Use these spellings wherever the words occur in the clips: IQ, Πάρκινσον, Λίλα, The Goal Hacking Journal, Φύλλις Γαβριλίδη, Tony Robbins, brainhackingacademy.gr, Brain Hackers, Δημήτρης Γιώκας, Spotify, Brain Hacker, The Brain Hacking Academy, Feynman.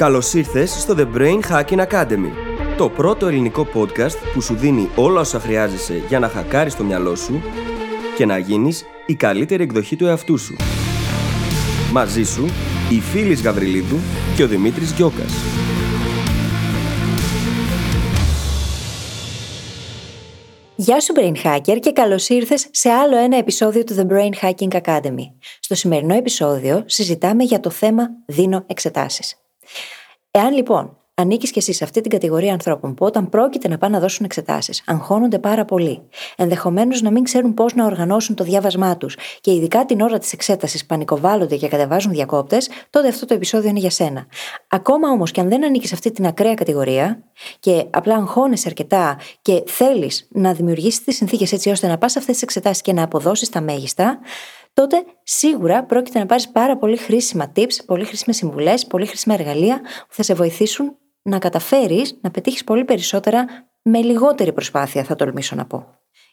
Καλώς ήρθες στο The Brain Hacking Academy, το πρώτο ελληνικό podcast που σου δίνει όλα όσα χρειάζεσαι για να χακάρεις το μυαλό σου και να γίνεις η καλύτερη εκδοχή του εαυτού σου. Μαζί σου, η Φύλλις Γαβριλίδου και ο Δημήτρης Γιώκας. Γεια σου Brain Hacker και καλώς ήρθες σε άλλο ένα επεισόδιο του The Brain Hacking Academy. Στο σημερινό επεισόδιο συζητάμε για το θέμα «Δίνω εξετάσεις». Εάν λοιπόν ανήκεις και εσύ σε αυτή την κατηγορία ανθρώπων που όταν πρόκειται να πάνε να δώσουν εξετάσεις, αγχώνονται πάρα πολύ, ενδεχομένως να μην ξέρουν πώς να οργανώσουν το διάβασμά τους και ειδικά την ώρα της εξέτασης πανικοβάλλονται και κατεβάζουν διακόπτες, τότε αυτό το επεισόδιο είναι για σένα. Ακόμα όμως και αν δεν ανήκεις σε αυτή την ακραία κατηγορία και απλά αγχώνεσαι αρκετά και θέλεις να δημιουργήσεις τις συνθήκες έτσι ώστε να πας σε αυτές τις εξετάσεις και να αποδώσεις τα μέγιστα, τότε σίγουρα πρόκειται να πάρεις πάρα πολύ χρήσιμα tips, πολύ χρήσιμες συμβουλές, πολύ χρήσιμα εργαλεία που θα σε βοηθήσουν να καταφέρεις να πετύχεις πολύ περισσότερα με λιγότερη προσπάθεια, θα τολμήσω να πω.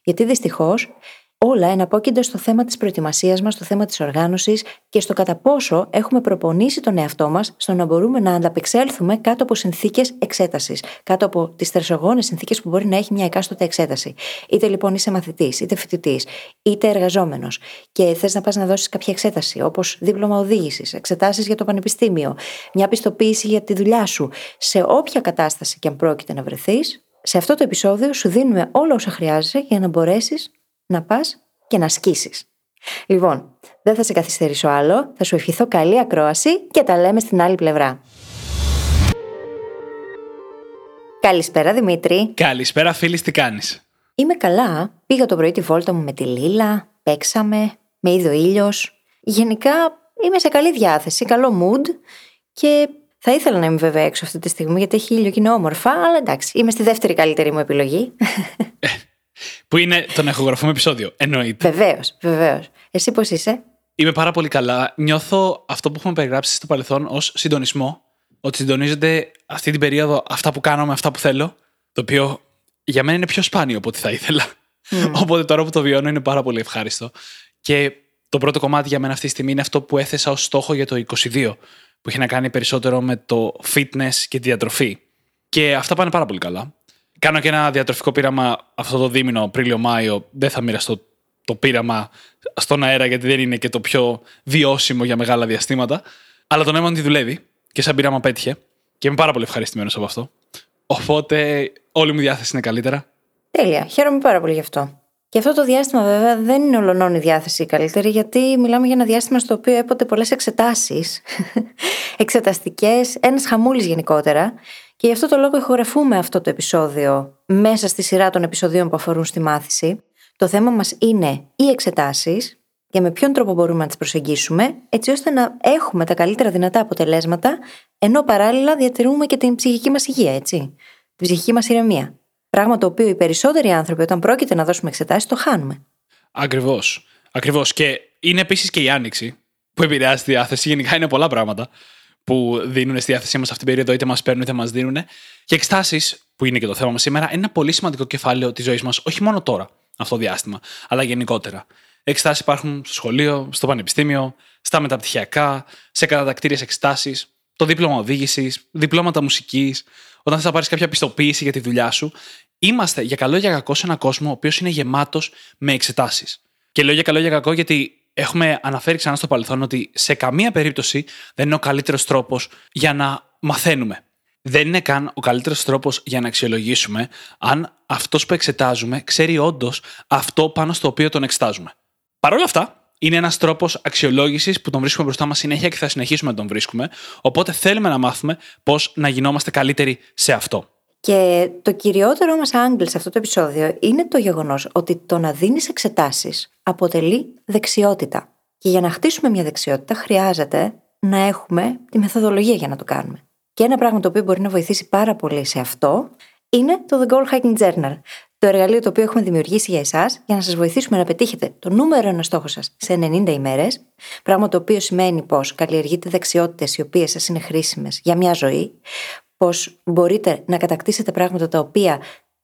Γιατί δυστυχώς όλα εναπόκεινται στο θέμα της προετοιμασίας μας, στο θέμα της οργάνωσης και στο κατά πόσο έχουμε προπονήσει τον εαυτό μας στο να μπορούμε να ανταπεξέλθουμε κάτω από συνθήκες εξέτασης, κάτω από τις στρεσογόνες συνθήκες που μπορεί να έχει μια εκάστοτε εξέταση. Είτε λοιπόν είσαι μαθητής, είτε φοιτητής, είτε εργαζόμενος και θες να πας να δώσεις κάποια εξέταση, όπως δίπλωμα οδήγησης, εξετάσεις για το πανεπιστήμιο, μια πιστοποίηση για τη δουλειά σου, σε όποια κατάσταση και αν πρόκειται να βρεθείς, σε αυτό το επεισόδιο σου δίνουμε όλα όσα χρειάζεσαι για να μπορέσεις να πας και να ασκήσεις. Λοιπόν, δεν θα σε καθυστερήσω άλλο, θα σου ευχηθώ καλή ακρόαση και τα λέμε στην άλλη πλευρά. Καλησπέρα Δημήτρη. Καλησπέρα φίλη, τι κάνεις? Είμαι καλά, πήγα το πρωί τη βόλτα μου με τη Λίλα, παίξαμε, με είδε ο ήλιος. Γενικά είμαι σε καλή διάθεση, καλό mood και θα ήθελα να είμαι βέβαια έξω αυτή τη στιγμή γιατί έχει ήλιο και είναι όμορφα, αλλά εντάξει, είμαι στη δεύτερη καλύτερη μου επιλογή. Που είναι το να ηχογραφούμε επεισόδιο, εννοείται. Βεβαίως, βεβαίως. Εσύ πώς είσαι? Είμαι πάρα πολύ καλά. Νιώθω αυτό που έχουμε περιγράψει στο παρελθόν ως συντονισμό. Ότι συντονίζονται αυτή την περίοδο αυτά που κάνω με αυτά που θέλω. Το οποίο για μένα είναι πιο σπάνιο από ό,τι θα ήθελα. Οπότε τώρα που το βιώνω είναι πάρα πολύ ευχάριστο. Και το πρώτο κομμάτι για μένα αυτή τη στιγμή είναι αυτό που έθεσα ως στόχο για το 22, που είχε να κάνει περισσότερο με το fitness και τη διατροφή. Και αυτά πάνε πάρα πολύ καλά. Κάνω και ένα διατροφικό πείραμα αυτό το δίμηνο, Απρίλιο-Μάιο. Δεν θα μοιραστώ το πείραμα στον αέρα, γιατί δεν είναι και το πιο βιώσιμο για μεγάλα διαστήματα. Αλλά το νόημα ότι δουλεύει και σαν πείραμα πέτυχε. Και είμαι πάρα πολύ ευχαριστημένος από αυτό. Οπότε όλη μου διάθεση είναι καλύτερα. Τέλεια. Χαίρομαι πάρα πολύ γι' αυτό. Και αυτό το διάστημα, βέβαια, δεν είναι ολονών η διάθεση καλύτερη, γιατί μιλάμε για ένα διάστημα στο οποίο έποτε πολλές εξετάσεις, εξεταστικές, ένας χαμούλης γενικότερα. Και γι' αυτό το λόγο ηχογραφούμε αυτό το επεισόδιο μέσα στη σειρά των επεισοδίων που αφορούν στη μάθηση. Το θέμα μας είναι οι εξετάσεις και με ποιον τρόπο μπορούμε να τις προσεγγίσουμε, έτσι ώστε να έχουμε τα καλύτερα δυνατά αποτελέσματα, ενώ παράλληλα διατηρούμε και την ψυχική μας υγεία, έτσι. Την ψυχική μας ηρεμία. Πράγμα το οποίο οι περισσότεροι άνθρωποι, όταν πρόκειται να δώσουμε εξετάσεις, το χάνουμε. Ακριβώς. Ακριβώς. Και είναι επίσης και η άνοιξη που επηρεάζει τη διάθεση. Γενικά είναι πολλά πράγματα που δίνουν στη διάθεσή μας αυτήν την περίοδο, είτε μας παίρνουν είτε μας δίνουν. Και εξετάσεις, που είναι και το θέμα μας σήμερα, είναι ένα πολύ σημαντικό κεφάλαιο της ζωής μας, όχι μόνο τώρα, αυτό το διάστημα, αλλά γενικότερα. Εξετάσεις υπάρχουν στο σχολείο, στο πανεπιστήμιο, στα μεταπτυχιακά, σε κατατακτήριες εξετάσεις, το δίπλωμα οδήγησης, διπλώματα μουσικής, όταν θα πάρεις κάποια πιστοποίηση για τη δουλειά σου. Είμαστε για καλό ή για κακό σε έναν κόσμο ο οποίος είναι γεμάτος με εξετάσεις. Και λέω για καλό ή για κακό γιατί έχουμε αναφέρει ξανά στο παρελθόν ότι σε καμία περίπτωση δεν είναι ο καλύτερος τρόπος για να μαθαίνουμε. Δεν είναι καν ο καλύτερος τρόπος για να αξιολογήσουμε αν αυτός που εξετάζουμε ξέρει όντως αυτό πάνω στο οποίο τον εξετάζουμε. Παρ' όλα αυτά, είναι ένας τρόπος αξιολόγησης που τον βρίσκουμε μπροστά μας συνέχεια και θα συνεχίσουμε να τον βρίσκουμε. Οπότε θέλουμε να μάθουμε πώς να γινόμαστε καλύτεροι σε αυτό. Και το κυριότερο μας άγγλ σε αυτό το επεισόδιο είναι το γεγονός ότι το να δίνεις εξετάσεις αποτελεί δεξιότητα. Και για να χτίσουμε μια δεξιότητα χρειάζεται να έχουμε τη μεθοδολογία για να το κάνουμε. Και ένα πράγμα το οποίο μπορεί να βοηθήσει πάρα πολύ σε αυτό είναι το The Goal Hacking Journal. Το εργαλείο το οποίο έχουμε δημιουργήσει για εσάς για να σας βοηθήσουμε να πετύχετε το νούμερο ένα στόχο σας σε 90 ημέρες. Πράγμα το οποίο σημαίνει πως καλλιεργείτε δεξιότητες οι οποίες σας είναι χρήσιμες για μια ζωή. Πως μπορείτε να κατακτήσετε πράγματα τα οποία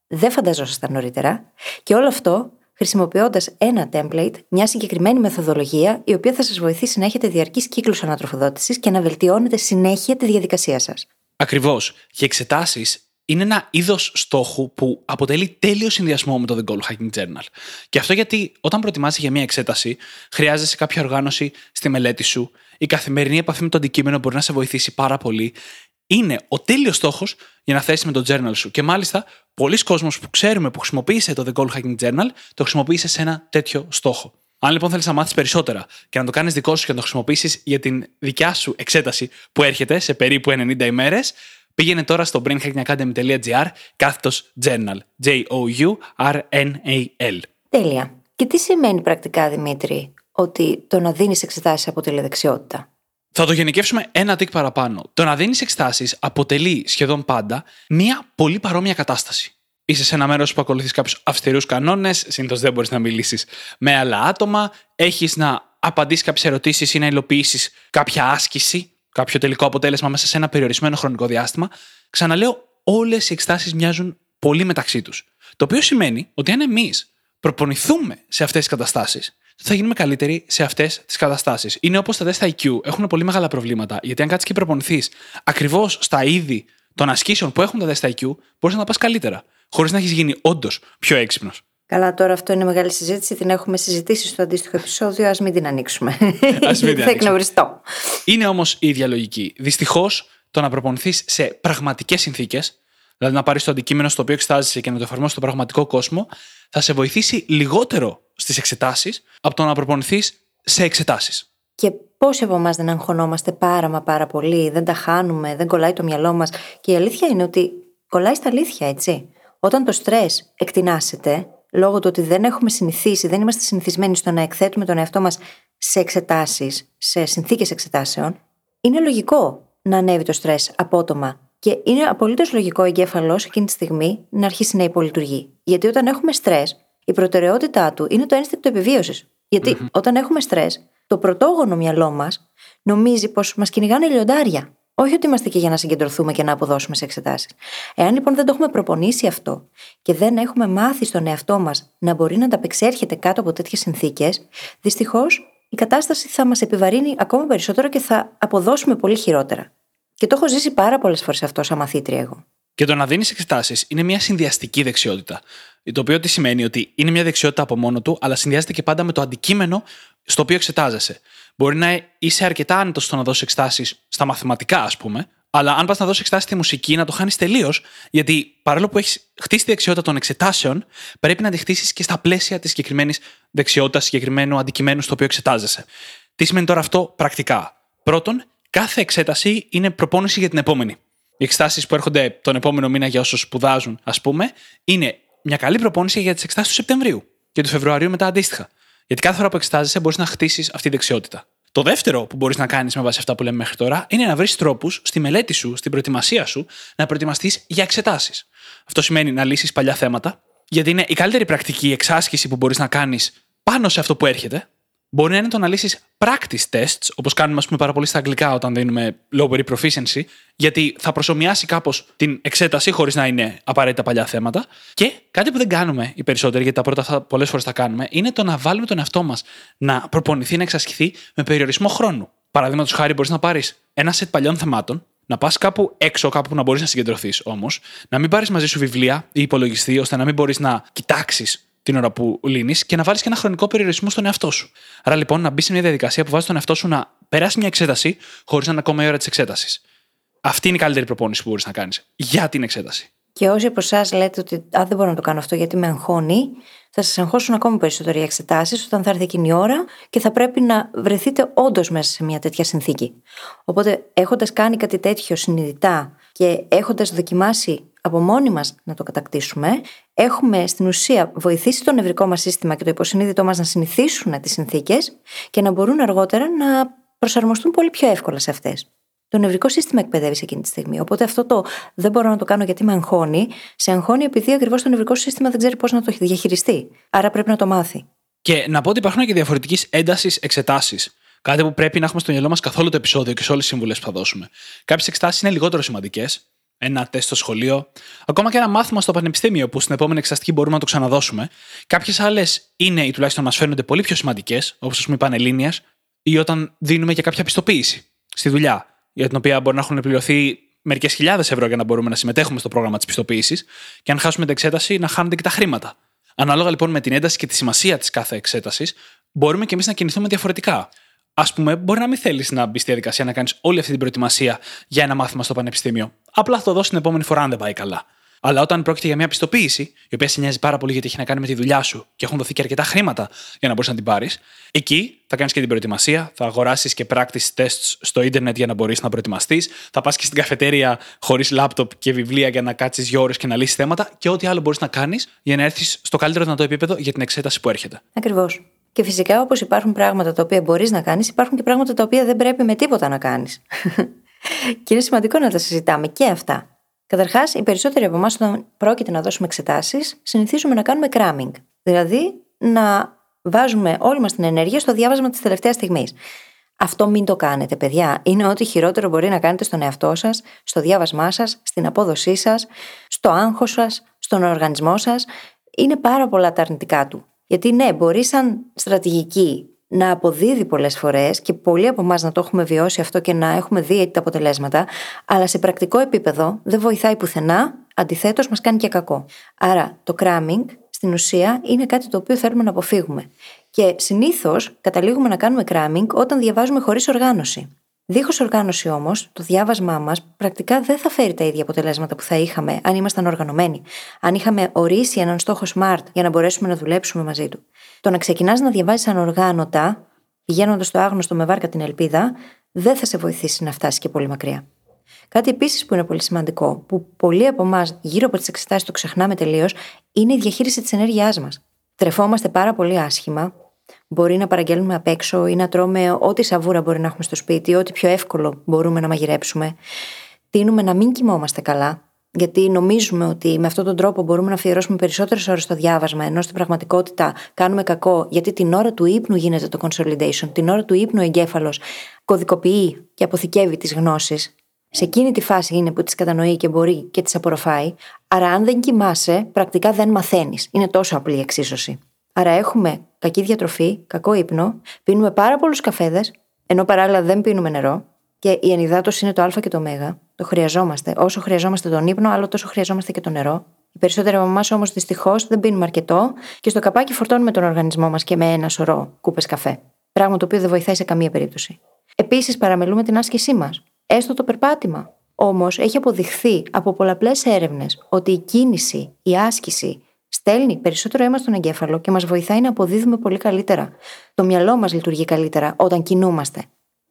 δεν φανταζόσασταν νωρίτερα. Και όλο αυτό χρησιμοποιώντας ένα template, μια συγκεκριμένη μεθοδολογία, η οποία θα σας βοηθήσει να έχετε διαρκείς κύκλους ανατροφοδότησης και να βελτιώνετε συνέχεια τη διαδικασία σας. Ακριβώς. Και εξετάσεις είναι ένα είδος στόχου που αποτελεί τέλειο συνδυασμό με το The Goal Hacking Journal. Και αυτό γιατί όταν προετοιμάσαι για μια εξέταση, χρειάζεσαι κάποια οργάνωση στη μελέτη σου. Η καθημερινή επαφή με το αντικείμενο μπορεί να σε βοηθήσει πάρα πολύ. Είναι ο τέλειος στόχος για να θέσεις με το journal σου. Και μάλιστα, πολλοί κόσμος που ξέρουμε που χρησιμοποίησε το The Goal Hacking Journal, το χρησιμοποίησε σε ένα τέτοιο στόχο. Αν λοιπόν θέλεις να μάθεις περισσότερα και να το κάνεις δικό σου και να το χρησιμοποιήσεις για την δικιά σου εξέταση που έρχεται σε περίπου 90 ημέρες, πήγαινε τώρα στο brainhackingacademy.gr /journal. JOURNAL. Τέλεια. Και τι σημαίνει πρακτικά, Δημήτρη, ότι το να δίνεις εξετάσεις αποτελεί δεξιότητα? Θα το γενικεύσουμε ένα τικ παραπάνω. Το να δίνεις εξετάσεις αποτελεί σχεδόν πάντα μία πολύ παρόμοια κατάσταση. Είσαι σε ένα μέρος που ακολουθείς κάποιους αυστηρούς κανόνες, συνήθως δεν μπορείς να μιλήσεις με άλλα άτομα, έχεις να απαντήσεις κάποιες ερωτήσεις ή να υλοποιήσεις κάποια άσκηση, κάποιο τελικό αποτέλεσμα μέσα σε ένα περιορισμένο χρονικό διάστημα. Ξαναλέω, όλες οι εξετάσεις μοιάζουν πολύ μεταξύ τους. Το οποίο σημαίνει ότι αν εμείς προπονηθούμε σε αυτές τις καταστάσεις, θα γίνουμε καλύτεροι σε αυτές τις καταστάσεις. Είναι όπως τα τεστ IQ, έχουν πολύ μεγάλα προβλήματα. Γιατί αν κάτσεις και προπονηθείς ακριβώς στα είδη των ασκήσεων που έχουν τα τεστ IQ, μπορείς να τα πας καλύτερα, χωρίς να έχεις γίνει όντως πιο έξυπνος. Καλά, τώρα αυτό είναι μεγάλη συζήτηση. Την έχουμε συζητήσει στο αντίστοιχο επεισόδιο. Ας μην την ανοίξουμε. Θα εκνευριστώ. Είναι όμως η ίδια λογική. Δυστυχώς, το να προπονηθείς σε πραγματικές συνθήκες, δηλαδή να πάρεις το αντικείμενο στο οποίο εξετάζεσαι και να το εφαρμόσεις στον πραγματικό κόσμο, θα σε βοηθήσει λιγότερο στις εξετάσεις από το να προπονηθείς σε εξετάσεις. Και πόσοι από εμάς δεν αγχωνόμαστε πάρα πολύ, δεν τα χάνουμε, δεν κολλάει το μυαλό μας. Και η αλήθεια είναι ότι κολλάει στα αλήθεια, έτσι. Όταν το στρες εκτινάσεται, λόγω του ότι δεν έχουμε συνηθίσει, δεν είμαστε συνηθισμένοι στο να εκθέτουμε τον εαυτό μας σε εξετάσεις, σε συνθήκες εξετάσεων, είναι λογικό να ανέβει το στρες απότομα. Και είναι απολύτως λογικό ο εγκέφαλος εκείνη τη στιγμή να αρχίσει να υπολειτουργεί. Γιατί όταν έχουμε στρες, η προτεραιότητά του είναι το ένστικτο επιβίωσης. Γιατί όταν έχουμε στρες, το πρωτόγονο μυαλό μας νομίζει πως μας κυνηγάνε λιοντάρια. Όχι ότι είμαστε και για να συγκεντρωθούμε και να αποδώσουμε σε εξετάσεις. Εάν λοιπόν δεν το έχουμε προπονήσει αυτό και δεν έχουμε μάθει στον εαυτό μας να μπορεί να ανταπεξέρχεται κάτω από τέτοιες συνθήκες, δυστυχώς η κατάσταση θα μας επιβαρύνει ακόμα περισσότερο και θα αποδώσουμε πολύ χειρότερα. Και το έχω ζήσει πάρα πολλές φορές αυτό σαν μαθήτρια εγώ. Και το να δίνεις εξετάσεις είναι μια συνδυαστική δεξιότητα. Το οποίο τι σημαίνει ότι είναι μια δεξιότητα από μόνο του, αλλά συνδυάζεται και πάντα με το αντικείμενο στο οποίο εξετάζεσαι. Μπορεί να είσαι αρκετά άνετος στο να δώσεις εξετάσεις στα μαθηματικά, ας πούμε, αλλά αν πας να δώσεις εξετάσεις στη μουσική, να το χάνεις τελείως, γιατί παρόλο που έχεις χτίσει τη δεξιότητα των εξετάσεων, πρέπει να τη χτίσεις και στα πλαίσια της συγκεκριμένης δεξιότητας, συγκεκριμένου αντικειμένου στο οποίο εξετάζεσαι. Τι σημαίνει τώρα αυτό πρακτικά? Πρώτον, κάθε εξέταση είναι προπόνηση για την επόμενη. Οι εξετάσεις που έρχονται τον επόμενο μήνα για όσους σπουδάζουν, ας πούμε, είναι μια καλή προπόνηση για τις εξετάσεις του Σεπτεμβρίου και του Φεβρουαρίου μετά αντίστοιχα. Γιατί κάθε φορά που εξετάζεσαι μπορείς να χτίσεις αυτή τη δεξιότητα. Το δεύτερο που μπορείς να κάνεις με βάση αυτά που λέμε μέχρι τώρα είναι να βρεις τρόπους στη μελέτη σου, στην προετοιμασία σου, να προετοιμαστείς για εξετάσεις. Αυτό σημαίνει να λύσεις παλιά θέματα, γιατί είναι η καλύτερη πρακτική εξάσκηση που μπορείς να κάνεις πάνω σε αυτό που έρχεται. Μπορεί να είναι το να λύσεις practice tests, όπως κάνουμε ας πούμε, πάρα πολύ στα αγγλικά όταν δίνουμε lower proficiency, γιατί θα προσομοιάσει κάπως την εξέταση χωρίς να είναι απαραίτητα παλιά θέματα. Και κάτι που δεν κάνουμε οι περισσότεροι, γιατί τα πρώτα αυτά πολλές φορές τα κάνουμε, είναι το να βάλουμε τον εαυτό μας να προπονηθεί, να εξασκηθεί με περιορισμό χρόνου. Παραδείγματος χάρη, μπορείς να πάρεις ένα σετ παλιών θεμάτων, να πας κάπου έξω, κάπου που να μπορείς να συγκεντρωθείς όμως, να μην πάρεις μαζί σου βιβλία ή υπολογιστή, ώστε να μην μπορείς να κοιτάξεις την ώρα που λύνεις και να βάλεις και ένα χρονικό περιορισμό στον εαυτό σου. Άρα λοιπόν να μπεις σε μια διαδικασία που βάζεις τον εαυτό σου να περάσει μια εξέταση χωρίς να είναι ακόμα η ώρα της εξέτασης. Αυτή είναι η καλύτερη προπόνηση που μπορείς να κάνεις για την εξέταση. Και όσοι από εσάς λέτε ότι δεν μπορώ να το κάνω αυτό γιατί με αγχώνει, θα σας αγχώσουν ακόμα περισσότερο οι εξετάσεις όταν θα έρθει εκείνη η ώρα και θα πρέπει να βρεθείτε όντως μέσα σε μια τέτοια συνθήκη. Οπότε έχοντας κάνει κάτι τέτοιο συνειδητά και έχοντας δοκιμάσει από μόνοι μας να το κατακτήσουμε, έχουμε στην ουσία βοηθήσει το νευρικό μας σύστημα και το υποσυνείδητό μας να συνηθίσουν τις συνθήκες και να μπορούν αργότερα να προσαρμοστούν πολύ πιο εύκολα σε αυτές. Το νευρικό σύστημα εκπαιδεύει εκείνη τη στιγμή. Οπότε αυτό το δεν μπορώ να το κάνω γιατί με αγχώνει, σε αγχώνει επειδή ακριβώς το νευρικό σύστημα δεν ξέρει πώς να το διαχειριστεί. Άρα πρέπει να το μάθει. Και να πω ότι υπάρχουν και διαφορετικής έντασης εξετάσεις. Κάτι που πρέπει να έχουμε στο μυαλό μας καθόλου το επεισόδιο και σε όλες τις συμβουλές που θα δώσουμε. Κάποιες εξετάσεις είναι λιγότερο σημαντικές. ένα τεστ στο σχολείο, ακόμα και ένα μάθημα στο πανεπιστήμιο που στην επόμενη εξεταστική μπορούμε να το ξαναδώσουμε. Κάποιες άλλες είναι ή τουλάχιστον μας φαίνονται πολύ πιο σημαντικές, όπως ας πούμε η πανελλήνιας, ή όταν δίνουμε και κάποια πιστοποίηση στη δουλειά, για την οποία μπορεί να έχουν πληρωθεί μερικές χιλιάδες ευρώ για να μπορούμε να συμμετέχουμε στο πρόγραμμα της πιστοποίησης, και αν χάσουμε την εξέταση, να χάνονται και τα χρήματα. Ανάλογα λοιπόν με την ένταση και τη σημασία της κάθε εξέτασης, μπορούμε και εμείς να κινηθούμε διαφορετικά. Ας πούμε, μπορεί να μην θέλεις να μπεις στη διαδικασία να κάνεις όλη αυτή την προετοιμασία για ένα μάθημα στο πανεπιστήμιο. Απλά θα το δώσεις την επόμενη φορά αν δεν πάει καλά. Αλλά όταν πρόκειται για μια πιστοποίηση, η οποία σε νοιάζει πάρα πολύ γιατί έχει να κάνει με τη δουλειά σου και έχουν δοθεί και αρκετά χρήματα για να μπορείς να την πάρεις, εκεί θα κάνεις και την προετοιμασία, θα αγοράσεις και practice tests στο ίντερνετ για να μπορείς να προετοιμαστείς, θα πας και στην καφετέρια χωρίς λάπτοπ και βιβλία για να κάτσεις 2 ώρες και να λύσεις θέματα και ό,τι άλλο μπορείς να κάνεις για να έρθεις στο καλύτερο δυνατό επίπεδο για την εξέταση που έρχεται. Ακριβώς. Και φυσικά, όπως υπάρχουν πράγματα τα οποία μπορείς να κάνεις, υπάρχουν και πράγματα τα οποία δεν πρέπει με τίποτα να κάνεις. Και είναι σημαντικό να τα συζητάμε και αυτά. Καταρχάς, οι περισσότεροι από εμάς, όταν πρόκειται να δώσουμε εξετάσεις, συνηθίζουμε να κάνουμε cramming. Δηλαδή, να βάζουμε όλη μας την ενέργεια στο διάβασμα της τελευταίας στιγμής. Αυτό μην το κάνετε, παιδιά. Είναι ό,τι χειρότερο μπορεί να κάνετε στον εαυτό σας, στο διάβασμά σας, στην απόδοσή σας, στο άγχος σας, στον οργανισμό σας. Είναι πάρα πολλά τα αρνητικά του. Γιατί ναι, μπορεί σαν στρατηγική να αποδίδει πολλές φορές και πολλοί από εμάς να το έχουμε βιώσει αυτό και να έχουμε δει τα αποτελέσματα, αλλά σε πρακτικό επίπεδο δεν βοηθάει πουθενά, αντιθέτως μας κάνει και κακό. Άρα το cramming στην ουσία είναι κάτι το οποίο θέλουμε να αποφύγουμε. Και συνήθως καταλήγουμε να κάνουμε cramming όταν διαβάζουμε χωρίς οργάνωση. Δίχως οργάνωση όμως, το διάβασμά μας πρακτικά δεν θα φέρει τα ίδια αποτελέσματα που θα είχαμε αν ήμασταν οργανωμένοι, αν είχαμε ορίσει έναν στόχο SMART για να μπορέσουμε να δουλέψουμε μαζί του. Το να ξεκινάς να διαβάζεις ανοργάνωτα, πηγαίνοντας στο άγνωστο με βάρκα την ελπίδα, δεν θα σε βοηθήσει να φτάσεις και πολύ μακριά. Κάτι επίσης που είναι πολύ σημαντικό, που πολλοί από εμάς γύρω από τις εξετάσεις το ξεχνάμε τελείως, είναι η διαχείριση της ενέργειάς μας. Τρεφόμαστε πάρα πολύ άσχημα. Μπορεί να παραγγέλνουμε απ' έξω ή να τρώμε ό,τι σαβούρα μπορεί να έχουμε στο σπίτι, ό,τι πιο εύκολο μπορούμε να μαγειρέψουμε. Τείνουμε να μην κοιμόμαστε καλά, γιατί νομίζουμε ότι με αυτόν τον τρόπο μπορούμε να αφιερώσουμε περισσότερες ώρες στο διάβασμα, ενώ στην πραγματικότητα κάνουμε κακό, γιατί την ώρα του ύπνου γίνεται το consolidation, την ώρα του ύπνου ο εγκέφαλος κωδικοποιεί και αποθηκεύει τις γνώσεις. Σε εκείνη τη φάση είναι που τις κατανοεί και μπορεί και τις απορροφάει. Άρα, αν δεν κοιμάσαι, πρακτικά δεν μαθαίνεις. Είναι τόσο απλή η εξίσωση. Άρα, έχουμε κακή διατροφή, κακό ύπνο, πίνουμε πάρα πολλούς καφέδες, ενώ παράλληλα δεν πίνουμε νερό και η ενυδάτωση είναι το α και το ω. Το χρειαζόμαστε. Όσο χρειαζόμαστε τον ύπνο, άλλο τόσο χρειαζόμαστε και το νερό. Οι περισσότεροι από εμάς όμως δυστυχώς δεν πίνουμε αρκετό και στο καπάκι φορτώνουμε τον οργανισμό μας και με ένα σωρό κούπες καφέ. Πράγμα το οποίο δεν βοηθάει σε καμία περίπτωση. Επίσης, παραμελούμε την άσκησή μας. Έστω το περπάτημα. Όμως, έχει αποδειχθεί από πολλαπλές έρευνες ότι η κίνηση, η άσκηση, στέλνει περισσότερο αίμα στον εγκέφαλο και μας βοηθάει να αποδίδουμε πολύ καλύτερα. Το μυαλό μας λειτουργεί καλύτερα όταν κινούμαστε.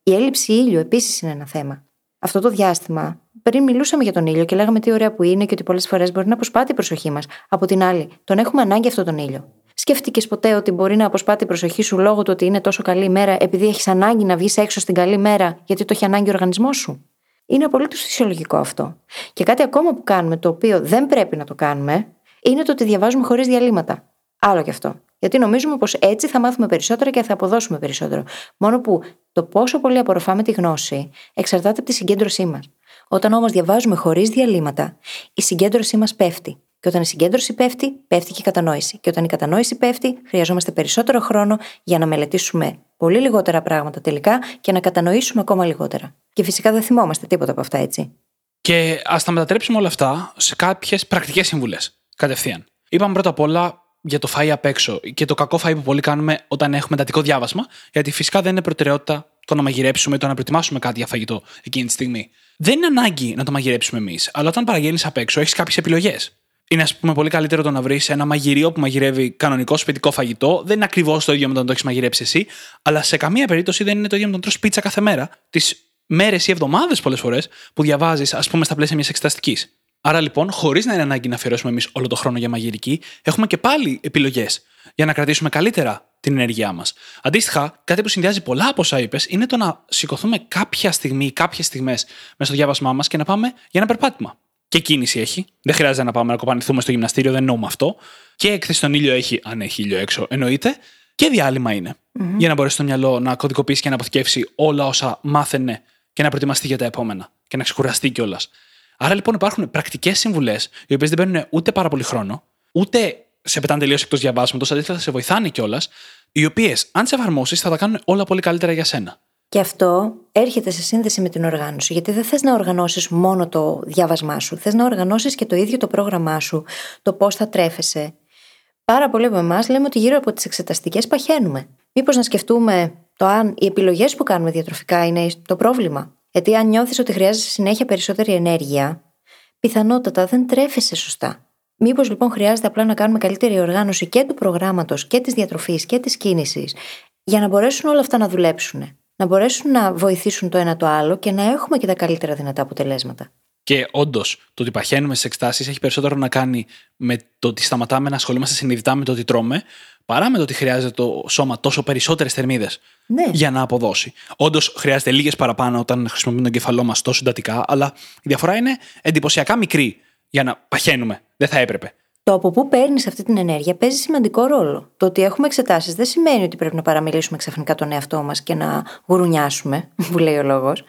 Η έλλειψη ήλιου επίσης είναι ένα θέμα. Αυτό το διάστημα, πριν μιλούσαμε για τον ήλιο και λέγαμε τι ωραία που είναι και ότι πολλές φορές μπορεί να αποσπάται η προσοχή μας. Από την άλλη, τον έχουμε ανάγκη αυτόν τον ήλιο. Σκέφτηκες ποτέ ότι μπορεί να αποσπάται η προσοχή σου λόγω του ότι είναι τόσο καλή ημέρα, επειδή έχεις ανάγκη να βγεις έξω στην καλή μέρα, γιατί το έχει ανάγκη ο οργανισμός σου? Είναι απολύτως φυσιολογικό αυτό. Και κάτι ακόμα που κάνουμε, το οποίο δεν πρέπει να το κάνουμε, είναι το ότι διαβάζουμε χωρίς διαλύματα. Άλλο κι αυτό. Γιατί νομίζουμε πως έτσι θα μάθουμε περισσότερα και θα αποδώσουμε περισσότερο. Μόνο που το πόσο πολύ απορροφάμε τη γνώση εξαρτάται από τη συγκέντρωσή μας. Όταν όμως διαβάζουμε χωρίς διαλύματα, η συγκέντρωσή μας πέφτει. Και όταν η συγκέντρωση πέφτει, πέφτει και η κατανόηση. Και όταν η κατανόηση πέφτει, χρειαζόμαστε περισσότερο χρόνο για να μελετήσουμε πολύ λιγότερα πράγματα τελικά και να κατανοήσουμε ακόμα λιγότερα. Και φυσικά δεν θυμόμαστε τίποτα από αυτά, έτσι. Και ας τα μετατρέψουμε όλα αυτά σε κάποιες πρακτικές συμβουλές. Κατευθείαν. Είπαμε πρώτα απ' όλα για το φαΐ απ' έξω και το κακό φαΐ που πολλοί κάνουμε όταν έχουμε εντατικό διάβασμα, γιατί φυσικά δεν είναι προτεραιότητα το να μαγειρέψουμε ή το να προετοιμάσουμε κάτι για φαγητό εκείνη τη στιγμή. Δεν είναι ανάγκη να το μαγειρέψουμε εμείς, αλλά όταν παραγγέλνεις απ' έξω έχεις κάποιες επιλογές. Είναι, ας πούμε, πολύ καλύτερο το να βρεις ένα μαγειρείο που μαγειρεύει κανονικό σπιτικό φαγητό. Δεν είναι ακριβώς το ίδιο με το να το έχεις μαγειρέψει εσύ, αλλά σε καμία περίπτωση δεν είναι το ίδιο με το να τρως πίτσα κάθε μέρα, τις μέρες ή εβδομάδες πολλές φορές που διαβάζεις, ας πούμε, στα πλαίσια μιας εξεταστικής. Άρα λοιπόν, χωρίς να είναι ανάγκη να αφιερώσουμε εμείς όλο το χρόνο για μαγειρική, έχουμε και πάλι επιλογές για να κρατήσουμε καλύτερα την ενέργειά μας. Αντίστοιχα, κάτι που συνδυάζει πολλά από όσα είπες είναι το να σηκωθούμε κάποια στιγμή ή κάποιες στιγμές μέσα στο διάβασμά μας και να πάμε για ένα περπάτημα. Και κίνηση έχει. Δεν χρειάζεται να πάμε να κοπανηθούμε στο γυμναστήριο, δεν εννοούμε αυτό. Και έκθεση στον ήλιο έχει, αν έχει ήλιο έξω, εννοείται. Και διάλειμμα είναι. Για να μπορέσει το μυαλό να κωδικοποιήσει και να αποθηκεύσει όλα όσα μάθαινε και να προετοιμαστεί για τα επόμενα και να ξεκουραστεί κιόλας. Άρα λοιπόν υπάρχουν πρακτικές συμβουλές, οι οποίες δεν παίρνουν ούτε πάρα πολύ χρόνο, ούτε σε πετάνε τελείως εκτός διαβάσματος, αντίθετα σε βοηθάνε κιόλας, οι οποίες, αν τις εφαρμόσεις, θα τα κάνουν όλα πολύ καλύτερα για σένα. Και αυτό έρχεται σε σύνδεση με την οργάνωση. Γιατί δεν θες να οργανώσεις μόνο το διάβασμά σου, θες να οργανώσεις και το ίδιο το πρόγραμμά σου, το πώς θα τρέφεσαι. Πάρα πολλοί από εμάς λέμε ότι γύρω από τις εξεταστικές παχαίνουμε. Μήπως να σκεφτούμε το αν οι επιλογές που κάνουμε διατροφικά είναι το πρόβλημα. Γιατί αν νιώθεις ότι χρειάζεσαι συνέχεια περισσότερη ενέργεια, πιθανότατα δεν τρέφεσαι σωστά. Μήπως λοιπόν χρειάζεται απλά να κάνουμε καλύτερη οργάνωση και του προγράμματος και της διατροφής και της κίνησης, για να μπορέσουν όλα αυτά να δουλέψουν, να μπορέσουν να βοηθήσουν το ένα το άλλο και να έχουμε και τα καλύτερα δυνατά αποτελέσματα. Και όντως, το ότι παχαίνουμε στις εξετάσεις έχει περισσότερο να κάνει με το ότι σταματάμε να ασχολούμαστε συνειδητά με το ότι τρώμε, παρά με το ότι χρειάζεται το σώμα τόσο περισσότερες θερμίδες για να αποδώσει. Όντως, χρειάζεται λίγες παραπάνω όταν χρησιμοποιούμε τον εγκεφαλό μας τόσο εντατικά, αλλά η διαφορά είναι εντυπωσιακά μικρή για να παχαίνουμε. Δεν θα έπρεπε. Το από πού παίρνεις αυτή την ενέργεια παίζει σημαντικό ρόλο. Το ότι έχουμε εξετάσεις δεν σημαίνει ότι πρέπει να παραμιλήσουμε ξαφνικά τον εαυτό μας και να γουρουνιάσουμε, που λέει ο λόγος.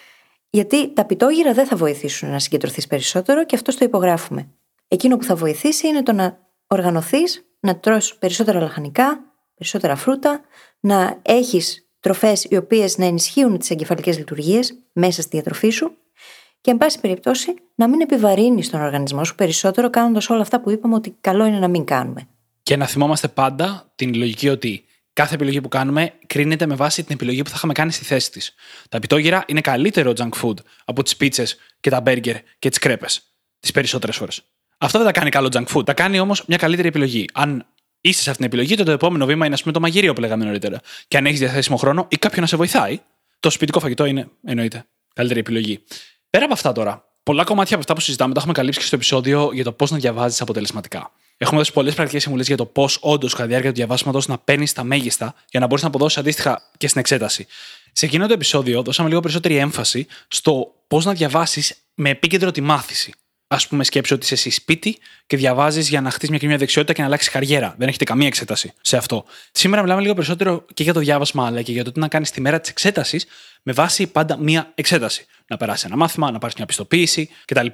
Γιατί τα πιτόγυρα δεν θα βοηθήσουν να συγκεντρωθείς περισσότερο και αυτό το υπογράφουμε. Εκείνο που θα βοηθήσει είναι το να οργανωθείς, να τρως περισσότερα λαχανικά, περισσότερα φρούτα, να έχεις τροφές οι οποίες να ενισχύουν τις εγκεφαλικές λειτουργίες μέσα στη διατροφή σου και, εν πάση περιπτώσει, να μην επιβαρύνεις τον οργανισμό σου περισσότερο κάνοντας όλα αυτά που είπαμε ότι καλό είναι να μην κάνουμε. Και να θυμόμαστε πάντα την λογική ότι κάθε επιλογή που κάνουμε κρίνεται με βάση την επιλογή που θα είχαμε κάνει στη θέση της. Τα πιτόγυρα είναι καλύτερο junk food από τις πίτσες και τα μπέργκερ και τις κρέπες τις περισσότερες φορές. Αυτό δεν τα κάνει καλό junk food. Τα κάνει όμως μια καλύτερη επιλογή. Αν είσαι σε αυτήν την επιλογή, τότε το επόμενο βήμα είναι, ας πούμε, το μαγειρίο που λέγαμε νωρίτερα. Και αν έχεις διαθέσιμο χρόνο ή κάποιον να σε βοηθάει, το σπιτικό φαγητό είναι, εννοείται, καλύτερη επιλογή. Πέρα από αυτά τώρα, πολλά κομμάτια από αυτά που συζητάμε τα έχουμε καλύψει και στο επεισόδιο για το πώς να διαβάζεις αποτελεσματικά. Έχουμε δώσει πολλές πρακτικές συμβουλές για το πώς όντως κατά τη διάρκεια του διαβάσματος να παίρνεις τα μέγιστα για να μπορείς να αποδώσεις αντίστοιχα και στην εξέταση. Σε εκείνο το επεισόδιο, δώσαμε λίγο περισσότερη έμφαση στο πώς να διαβάσεις με επίκεντρο τη μάθηση. Ας πούμε, σκέψου ότι είσαι εσύ σπίτι και διαβάζεις για να χτίσεις μια κοινή δεξιότητα και να αλλάξεις καριέρα. Δεν έχετε καμία εξέταση σε αυτό. Σήμερα μιλάμε λίγο περισσότερο και για το διάβασμα, αλλά και για το τι να κάνεις τη μέρα της εξέτασης με βάση πάντα μια εξέταση. Να περάσεις ένα μάθημα, να πάρεις μια πιστοποίηση κτλ.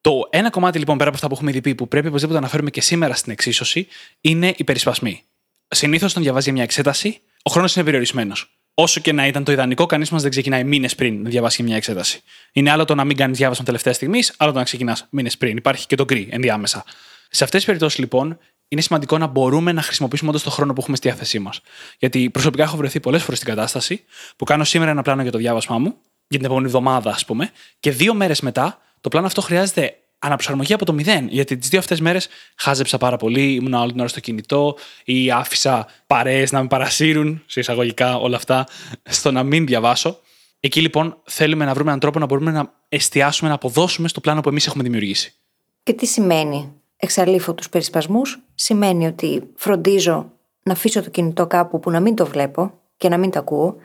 Το ένα κομμάτι λοιπόν πέρα από αυτά που έχουμε ήδη πει, που πρέπει οπωσδήποτε να αναφέρουμε και σήμερα στην εξίσωση, είναι οι περισπασμοί. Συνήθως, όταν διαβάζει μια εξέταση, ο χρόνος είναι περιορισμένος. Όσο και να ήταν το ιδανικό, κανείς μας δεν ξεκινάει μήνες πριν να διαβάσει μια εξέταση. Είναι άλλο το να μην κάνεις διάβασμα τελευταία στιγμή, άλλο το να ξεκινάς μήνες πριν. Υπάρχει και το γκρι ενδιάμεσα. Σε αυτές τις περιπτώσεις λοιπόν, είναι σημαντικό να μπορούμε να χρησιμοποιήσουμε όντως τον χρόνο που έχουμε στη διάθεσή μας. Γιατί προσωπικά έχω βρεθεί πολλές φορές στην κατάσταση που κάνω σήμερα ένα πλάνο για το διάβασμά μου, για την επόμενη εβδομάδα, ας πούμε, και 2 μέρες μετά το πλάνο αυτό χρειάζεται αναψαρμογή από το 0. Γιατί τις 2 αυτές μέρες χάζεψα πάρα πολύ, ήμουν όλη την ώρα στο κινητό ή άφησα παρέες να με παρασύρουν, σε εισαγωγικά όλα αυτά, στο να μην διαβάσω. Εκεί λοιπόν θέλουμε να βρούμε έναν τρόπο να μπορούμε να εστιάσουμε, να αποδώσουμε στο πλάνο που εμείς έχουμε δημιουργήσει. Και τι σημαίνει? Εξαλείφω τους περισπασμούς. Σημαίνει ότι φροντίζω να αφήσω το κινητό κάπου που να μην το βλέπω και να μην το ακούω,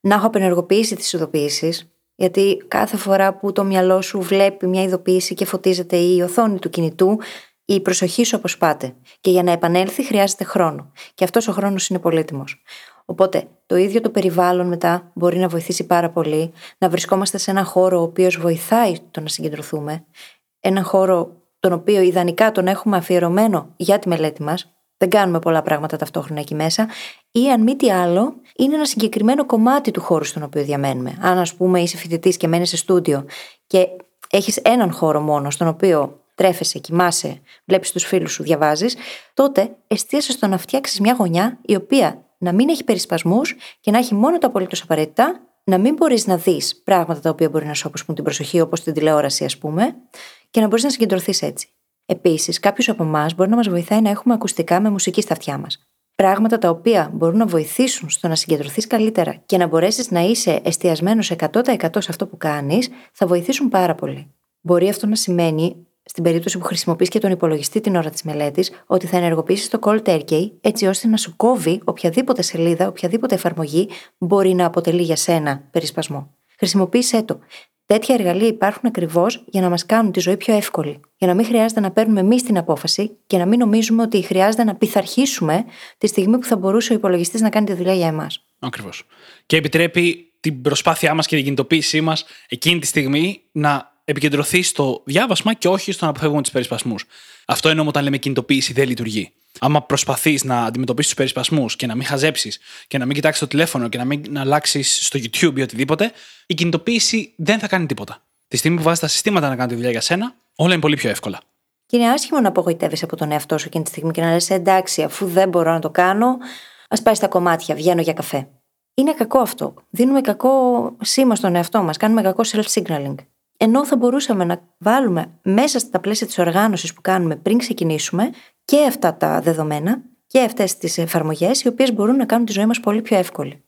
να έχω απενεργοποιήσει τις ειδοποιήσεις. Γιατί κάθε φορά που το μυαλό σου βλέπει μια ειδοποίηση και φωτίζεται η οθόνη του κινητού, η προσοχή σου αποσπάται. Και για να επανέλθει χρειάζεται χρόνο. Και αυτός ο χρόνος είναι πολύτιμος. Οπότε το ίδιο το περιβάλλον μετά μπορεί να βοηθήσει πάρα πολύ. Να βρισκόμαστε σε έναν χώρο ο οποίος βοηθάει το να συγκεντρωθούμε. Έναν χώρο τον οποίο ιδανικά τον έχουμε αφιερωμένο για τη μελέτη μας. Δεν κάνουμε πολλά πράγματα ταυτόχρονα εκεί μέσα. Ή αν μη τι άλλο, είναι ένα συγκεκριμένο κομμάτι του χώρου στον οποίο διαμένουμε. Αν, ας πούμε, είσαι φοιτητής και μένεις σε στούντιο και έχεις έναν χώρο μόνο στον οποίο τρέφεσαι, κοιμάσαι, βλέπεις τους φίλους σου, διαβάζεις, τότε εστίασε στο να φτιάξεις μια γωνιά η οποία να μην έχει περισπασμούς και να έχει μόνο τα απολύτως απαραίτητα, να μην μπορείς να δεις πράγματα τα οποία μπορεί να σου αποσπούν την προσοχή, όπως την τηλεόραση, ας πούμε, και να μπορείς να συγκεντρωθείς έτσι. Επίσης, κάποιος από εμάς μπορεί να μας βοηθάει να έχουμε ακουστικά με μουσική στα αυτιά μας. Πράγματα τα οποία μπορούν να βοηθήσουν στο να συγκεντρωθείς καλύτερα και να μπορέσεις να είσαι εστιασμένος 100% σε αυτό που κάνεις, θα βοηθήσουν πάρα πολύ. Μπορεί αυτό να σημαίνει, στην περίπτωση που χρησιμοποιείς και τον υπολογιστή την ώρα της μελέτης, ότι θα ενεργοποιήσεις το cold turkey έτσι ώστε να σου κόβει οποιαδήποτε σελίδα, οποιαδήποτε εφαρμογή μπορεί να αποτελεί για σένα περισπασμό. Χρησιμοποίησέ το. Τέτοια εργαλεία υπάρχουν ακριβώς για να μας κάνουν τη ζωή πιο εύκολη. Για να μην χρειάζεται να παίρνουμε εμείς την απόφαση και να μην νομίζουμε ότι χρειάζεται να πειθαρχήσουμε τη στιγμή που θα μπορούσε ο υπολογιστής να κάνει τη δουλειά για εμάς. Ακριβώς. Και επιτρέπει την προσπάθειά μας και την κινητοποίησή μας εκείνη τη στιγμή να επικεντρωθεί στο διάβασμα και όχι στο να αποφεύγουμε τους περισπασμούς. Αυτό εννοούμε όταν λέμε κινητοποίηση δεν λειτουργεί. Άμα προσπαθείς να αντιμετωπίσεις τους περισπασμούς και να μην χαζέψεις και να μην κοιτάξεις το τηλέφωνο και να μην αλλάξεις στο YouTube ή οτιδήποτε, η κινητοποίηση δεν θα κάνει τίποτα. Τη στιγμή που βάζεις τα συστήματα να κάνουν τη δουλειά για σένα, όλα είναι πολύ πιο εύκολα. Και είναι άσχημο να απογοητεύεσαι από τον εαυτό σου εκείνη τη στιγμή και να λες εντάξει, αφού δεν μπορώ να το κάνω, ας πάει στα κομμάτια, βγαίνω για καφέ. Είναι κακό αυτό. Δίνουμε κακό σήμα στον εαυτό μας. Κάνουμε κακό self-signaling. Ενώ θα μπορούσαμε να βάλουμε μέσα στα πλαίσια της οργάνωσης που κάνουμε πριν ξεκινήσουμε και αυτά τα δεδομένα και αυτές τις εφαρμογές, οι οποίες μπορούν να κάνουν τη ζωή μας πολύ πιο εύκολη.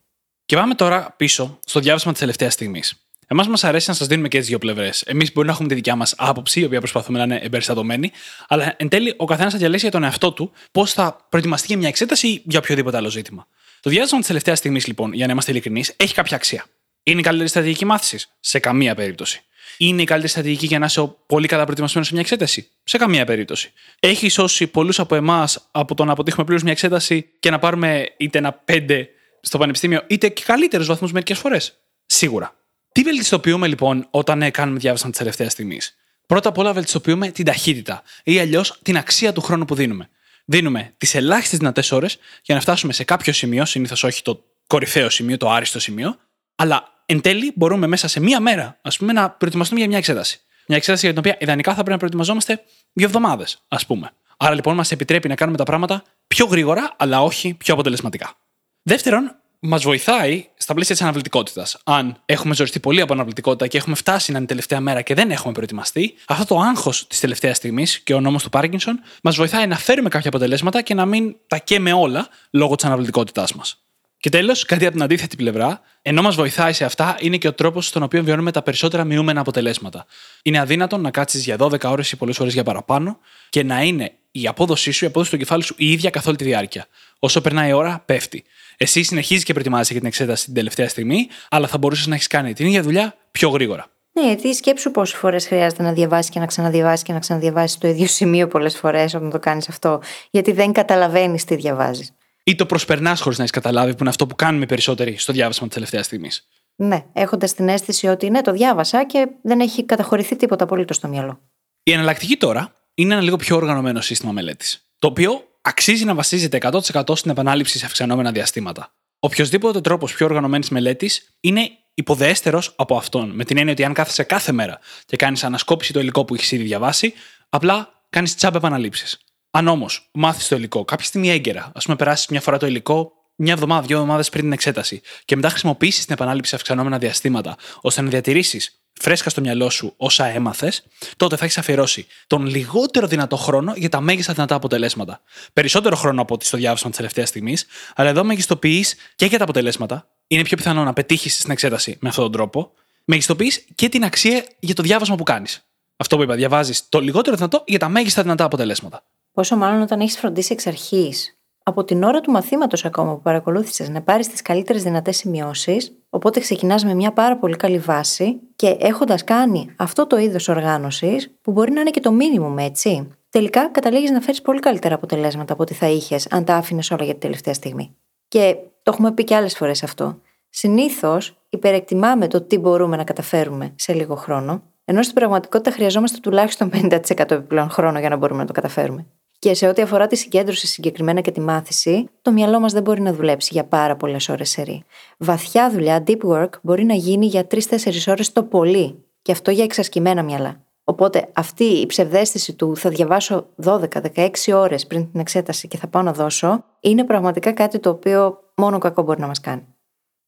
Και πάμε τώρα πίσω στο διάβασμα της τελευταίας στιγμής. Εμάς μας αρέσει να σας δίνουμε και τις δύο πλευρές. Εμείς μπορεί να έχουμε τη δικιά μας άποψη, η οποία προσπαθούμε να είναι εμπεριστατωμένη, αλλά εν τέλει ο καθένας θα διαλέξει για τον εαυτό του πώς θα προετοιμαστεί για μια εξέταση ή για οποιοδήποτε άλλο ζήτημα. Το διάστημα της τελευταίας στιγμής, λοιπόν, για να είμαστε ειλικρινείς, έχει κάποια αξία. Είναι η καλύτερη στρατηγική μάθησης? Σε καμία περίπτωση. Είναι η καλύτερη στρατηγική για να είσαι πολύ καλά προετοιμασμένος σε μια εξέταση? Σε καμία περίπτωση. Έχει σώσει πολλούς από εμάς από το να αποτύχουμε πλήρως μια εξέταση και να πάρουμε είτε ένα 5 στο πανεπιστήμιο, είτε και καλύτερους βαθμούς μερικές φορές? Σίγουρα. Τι βελτιστοποιούμε λοιπόν όταν κάνουμε διάβασμα της τελευταίας στιγμής? Πρώτα απ' όλα, βελτιστοποιούμε την ταχύτητα ή αλλιώς την αξία του χρόνου που δίνουμε. Δίνουμε τις ελάχιστες δυνατές ώρες για να φτάσουμε σε κάποιο σημείο, συνήθως όχι το κορυφαίο σημείο, το άριστο σημείο, αλλά εν τέλει μπορούμε μέσα σε μία μέρα, ας πούμε, να προετοιμαστούμε για μια εξέταση. Μια εξέταση για την οποία ιδανικά θα πρέπει να προετοιμαζόμαστε 2 εβδομάδες, ας πούμε. Άρα λοιπόν μας επιτρέπει να κάνουμε τα πράγματα πιο γρήγορα, αλλά όχι πιο αποτελεσματικά. Δεύτερον, μας βοηθάει στα πλαίσια της αναβλητικότητας. Αν έχουμε ζοριστεί πολύ από αναβλητικότητα και έχουμε φτάσει να είναι τελευταία μέρα και δεν έχουμε προετοιμαστεί, αυτό το άγχος της τελευταίας στιγμής και ο νόμος του Πάρκινσον μας βοηθάει να φέρουμε κάποια αποτελέσματα και να μην τα καίμε όλα λόγω της αναβλητικότητάς μας. Και τέλος, κάτι από την αντίθετη πλευρά, ενώ μας βοηθάει σε αυτά, είναι και ο τρόπος στον οποίο βιώνουμε τα περισσότερα μειούμενα αποτελέσματα. Είναι αδύνατο να κάτσεις για 12 ώρες ή πολλές ώρες για παραπάνω και να είναι η απόδοσή σου, η απόδοση του εγκεφάλου σου η ίδια καθ' όλη τη διάρκεια. Όσο περνάει η ώρα, πέφτει. Εσύ συνεχίζεις και προετοιμάζεσαι για την εξέταση την τελευταία στιγμή, αλλά θα μπορούσες να έχεις κάνει την ίδια δουλειά πιο γρήγορα. Ναι, γιατί σκέψου πόσες φορές χρειάζεται να διαβάσεις και να ξαναδιαβάσεις και να ξαναδιαβάσεις το ίδιο σημείο πολλές φορές όταν το κάνεις αυτό, γιατί δεν καταλαβαίνεις τι διαβάζεις. Ή το προσπερνάς χωρίς να έχεις καταλάβει, που είναι αυτό που κάνουμε περισσότεροι στο διάβασμα της τελευταίας στιγμής. Ναι, έχοντας την αίσθηση ότι ναι, το διάβασα και δεν έχει καταχωρηθεί τίποτα απολύτως στο μυαλό. Η εναλλακτική τώρα είναι ένα λίγο πιο οργανωμένο σύστημα μελέτης, το οποίο αξίζει να βασίζεται 100% στην επανάληψη σε αυξανόμενα διαστήματα. Οποιοσδήποτε τρόπος πιο οργανωμένης μελέτης είναι υποδεέστερος από αυτόν, με την έννοια ότι αν κάθεσαι κάθε μέρα και κάνεις ανασκόπηση το υλικό που έχεις ήδη διαβάσει, απλά κάνεις τσάμπ επαναλήψεις. Αν όμως μάθεις το υλικό κάποια στιγμή έγκαιρα, ας πούμε περάσεις μια φορά το υλικό, 1-2 εβδομάδες πριν την εξέταση, και μετά χρησιμοποιήσεις την επανάληψη σε αυξανόμενα διαστήματα ώστε να διατηρήσεις φρέσκα στο μυαλό σου όσα έμαθες, τότε θα έχεις αφιερώσει τον λιγότερο δυνατό χρόνο για τα μέγιστα δυνατά αποτελέσματα. Περισσότερο χρόνο από ό,τι στο διάβασμα της τελευταίας στιγμής, αλλά εδώ μεγιστοποιείς και για τα αποτελέσματα. Είναι πιο πιθανό να πετύχεις στην εξέταση με αυτόν τον τρόπο. Μεγιστοποιείς και την αξία για το διάβασμα που κάνεις. Αυτό που είπα, διαβάζεις το λιγότερο δυνατό για τα μέγιστα δυνατά αποτελέσματα. Πόσο μάλλον όταν έχεις φροντίσει εξ αρχής, από την ώρα του μαθήματος ακόμα που παρακολούθησες, να πάρεις τις καλύτερες δυνατές σημειώσεις. Οπότε ξεκινάς με μια πάρα πολύ καλή βάση και έχοντας κάνει αυτό το είδος οργάνωσης, που μπορεί να είναι και το minimum, έτσι, τελικά καταλήγεις να φέρεις πολύ καλύτερα αποτελέσματα από ό,τι θα είχες αν τα άφηνες όλα για την τελευταία στιγμή. Και το έχουμε πει και άλλες φορές αυτό. Συνήθως υπερεκτιμάμε το τι μπορούμε να καταφέρουμε σε λίγο χρόνο, ενώ στην πραγματικότητα χρειαζόμαστε τουλάχιστον 50% επιπλέον χρόνο για να μπορούμε να το καταφέρουμε. Και σε ό,τι αφορά τη συγκέντρωση συγκεκριμένα και τη μάθηση, το μυαλό μας δεν μπορεί να δουλέψει για πάρα πολλές ώρες σερί. Βαθιά δουλειά, deep work, μπορεί να γίνει για 3-4 ώρες το πολύ. Και αυτό για εξασκημένα μυαλά. Οπότε αυτή η ψευδαίσθηση του θα διαβάσω 12-16 ώρες πριν την εξέταση και θα πάω να δώσω, είναι πραγματικά κάτι το οποίο μόνο κακό μπορεί να μας κάνει.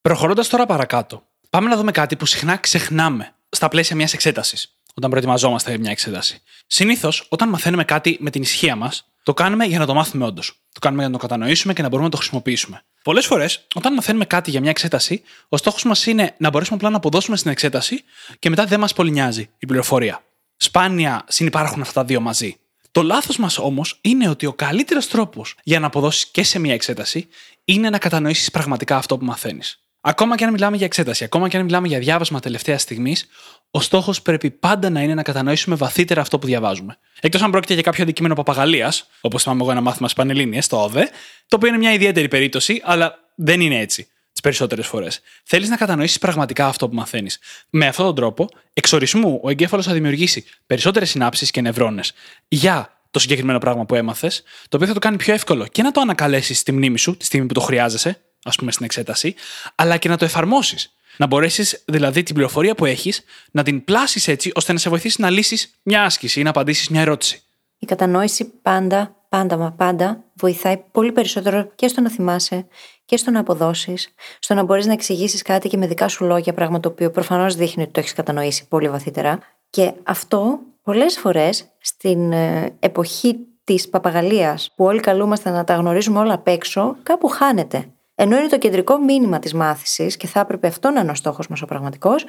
Προχωρώντας τώρα παρακάτω, πάμε να δούμε κάτι που συχνά ξεχνάμε στα πλαίσια μιας εξέτασης. Όταν προετοιμαζόμαστε για μια εξέταση. Συνήθως, όταν μαθαίνουμε κάτι με την ισχύα μας, το κάνουμε για να το μάθουμε όντως. Το κάνουμε για να το κατανοήσουμε και να μπορούμε να το χρησιμοποιήσουμε. Πολλές φορές, όταν μαθαίνουμε κάτι για μια εξέταση, ο στόχος μας είναι να μπορέσουμε απλά να αποδώσουμε στην εξέταση και μετά δεν μας πολύ νοιάζει η πληροφορία. Σπάνια συνυπάρχουν αυτά τα δύο μαζί. Το λάθος μας όμως είναι ότι ο καλύτερος τρόπος για να αποδώσεις και σε μια εξέταση είναι να κατανοήσεις πραγματικά αυτό που μαθαίνεις. Ακόμα και αν μιλάμε για εξέταση, ακόμα και αν μιλάμε για διάβασμα τελευταίας στιγμής, ο στόχος πρέπει πάντα να είναι να κατανοήσουμε βαθύτερα αυτό που διαβάζουμε. Εκτός αν πρόκειται για κάποιο αντικείμενο παπαγαλίας, όπως θυμάμαι εγώ ένα μάθημα στις Πανελλήνιες, το ΟΔΕ, το οποίο είναι μια ιδιαίτερη περίπτωση, αλλά δεν είναι έτσι. Τις τις περισσότερες φορές. Θέλεις να κατανοήσεις πραγματικά αυτό που μαθαίνεις. Με αυτόν τον τρόπο, εξ ορισμού, ο εγκέφαλος θα δημιουργήσει περισσότερες συνάψεις και νευρώνες για το συγκεκριμένο πράγμα που έμαθες, το οποίο θα το κάνει πιο εύκολο και να το ανακαλέσεις στη μνήμη σου, τη στιγμή που το χρειάζεσαι, ας πούμε στην εξέταση, αλλά και να το εφαρμόσεις. Να μπορέσεις δηλαδή την πληροφορία που έχεις να την πλάσεις έτσι ώστε να σε βοηθήσει να λύσεις μια άσκηση ή να απαντήσεις μια ερώτηση. Η κατανόηση πάντα βοηθάει πολύ περισσότερο και στο να θυμάσαι και στο να αποδώσεις, στο να μπορείς να εξηγήσεις κάτι και με δικά σου λόγια, πράγμα το οποίο προφανώς δείχνει ότι το έχεις κατανοήσει πολύ βαθύτερα. Και αυτό πολλές φορές στην εποχή της παπαγαλίας που όλοι καλούμαστε να τα γνωρίζουμε όλα απ' έξω, κάπου χάνεται. Ενώ είναι το κεντρικό μήνυμα της μάθησης και θα έπρεπε αυτό να είναι ο στόχος μας ο πραγματικός,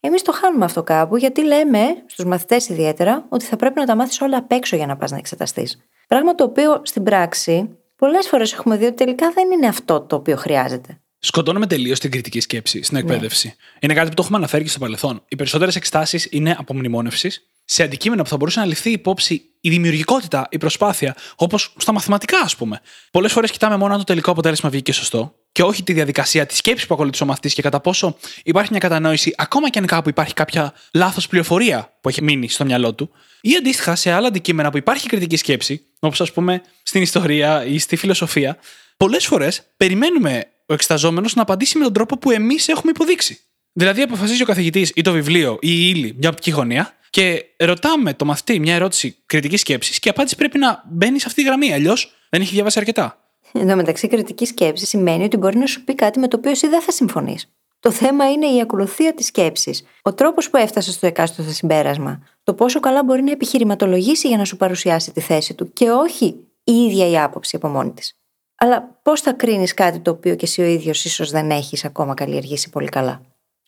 εμείς το χάνουμε αυτό κάπου, γιατί λέμε στους μαθητές ιδιαίτερα ότι θα πρέπει να τα μάθεις όλα απ' έξω για να πας να εξεταστείς. Πράγμα το οποίο στην πράξη πολλές φορές έχουμε δει ότι τελικά δεν είναι αυτό το οποίο χρειάζεται. Σκοτώνουμε τελείως την κριτική σκέψη στην εκπαίδευση. Ναι. Είναι κάτι που το έχουμε αναφέρει και στο παρελθόν. Οι περισσότερες εξετάσεις είναι απομνημόνευσης σε αντικείμενα που θα μπορούσε να ληφθεί υπόψη η δημιουργικότητα, η προσπάθεια, όπως στα μαθηματικά, ας πούμε. Πολλές φορές κοιτάμε μόνο αν το τελικό αποτέλεσμα βγήκε σωστό και όχι τη διαδικασία, τη σκέψη που ακολούθησε ο μαθητής και κατά πόσο υπάρχει μια κατανόηση, ακόμα και αν κάπου υπάρχει κάποια λάθος πληροφορία που έχει μείνει στο μυαλό του. Ή αντίστοιχα σε άλλα αντικείμενα που υπάρχει κριτική σκέψη, όπως ας πούμε στην ιστορία ή στη φιλοσοφία, πολλές φορές περιμένουμε ο εξεταζόμενος να απαντήσει με τον τρόπο που εμείς έχουμε υποδείξει. Δηλαδή, αποφασίζει ο καθηγητής ή το βιβλίο ή η ύλη μια οπτική γωνία και ρωτάμε το μαθητή μια ερώτηση κριτικής σκέψης και η απάντηση πρέπει να μπαίνει σε αυτή τη γραμμή. Αλλιώς δεν έχει διαβάσει αρκετά. Εν τω μεταξύ, κριτική σκέψη σημαίνει ότι μπορεί να σου πει κάτι με το οποίο εσύ δεν θα συμφωνείς. Το θέμα είναι η ακολουθία της σκέψης. Ο τρόπος που έφτασε στο εκάστοτε συμπέρασμα. Το πόσο καλά μπορεί να επιχειρηματολογήσει για να σου παρουσιάσει τη θέση του και όχι η ίδια η άποψη από μόνη της. Αλλά πώς θα κρίνεις κάτι το οποίο και εσύ ο ίδιος ίσως δεν έχεις ακόμα καλλιεργήσει πολύ καλά.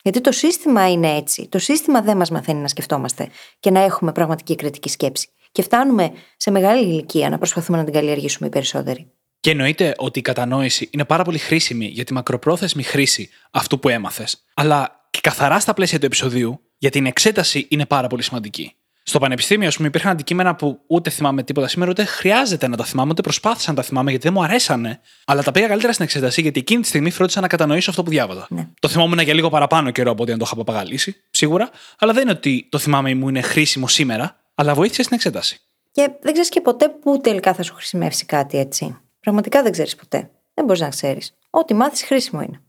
Γιατί το σύστημα είναι έτσι. Το σύστημα δεν μας μαθαίνει να σκεφτόμαστε και να έχουμε πραγματική κριτική σκέψη. Και φτάνουμε σε μεγάλη ηλικία να προσπαθούμε να την καλλιεργήσουμε οι περισσότεροι. Και εννοείται ότι η κατανόηση είναι πάρα πολύ χρήσιμη για τη μακροπρόθεσμη χρήση αυτού που έμαθες. Αλλά και καθαρά στα πλαίσια του επεισοδίου, για την εξέταση είναι πάρα πολύ σημαντική. Στο πανεπιστήμιο, ας πούμε, υπήρχαν αντικείμενα που ούτε θυμάμαι τίποτα σήμερα, ούτε χρειάζεται να τα θυμάμαι, ούτε προσπάθησα να τα θυμάμαι γιατί δεν μου αρέσανε. Αλλά τα πήγα καλύτερα στην εξέταση γιατί εκείνη τη στιγμή φρόντισα να κατανοήσω αυτό που διάβαζα. Ναι. Το θυμόμουν για λίγο παραπάνω καιρό από ότι αν το είχα παπαγαλίσει, σίγουρα. Αλλά δεν είναι ότι το θυμάμαι ή μου είναι χρήσιμο σήμερα, αλλά βοήθησε στην εξέταση. Και δεν ξέρεις και ποτέ πού τελικά θα σου χρησιμεύσει κάτι έτσι. Πραγματικά δεν ξέρεις ποτέ. Δεν μπορείς να ξέρεις. Ό,τι μάθεις χρήσιμο είναι.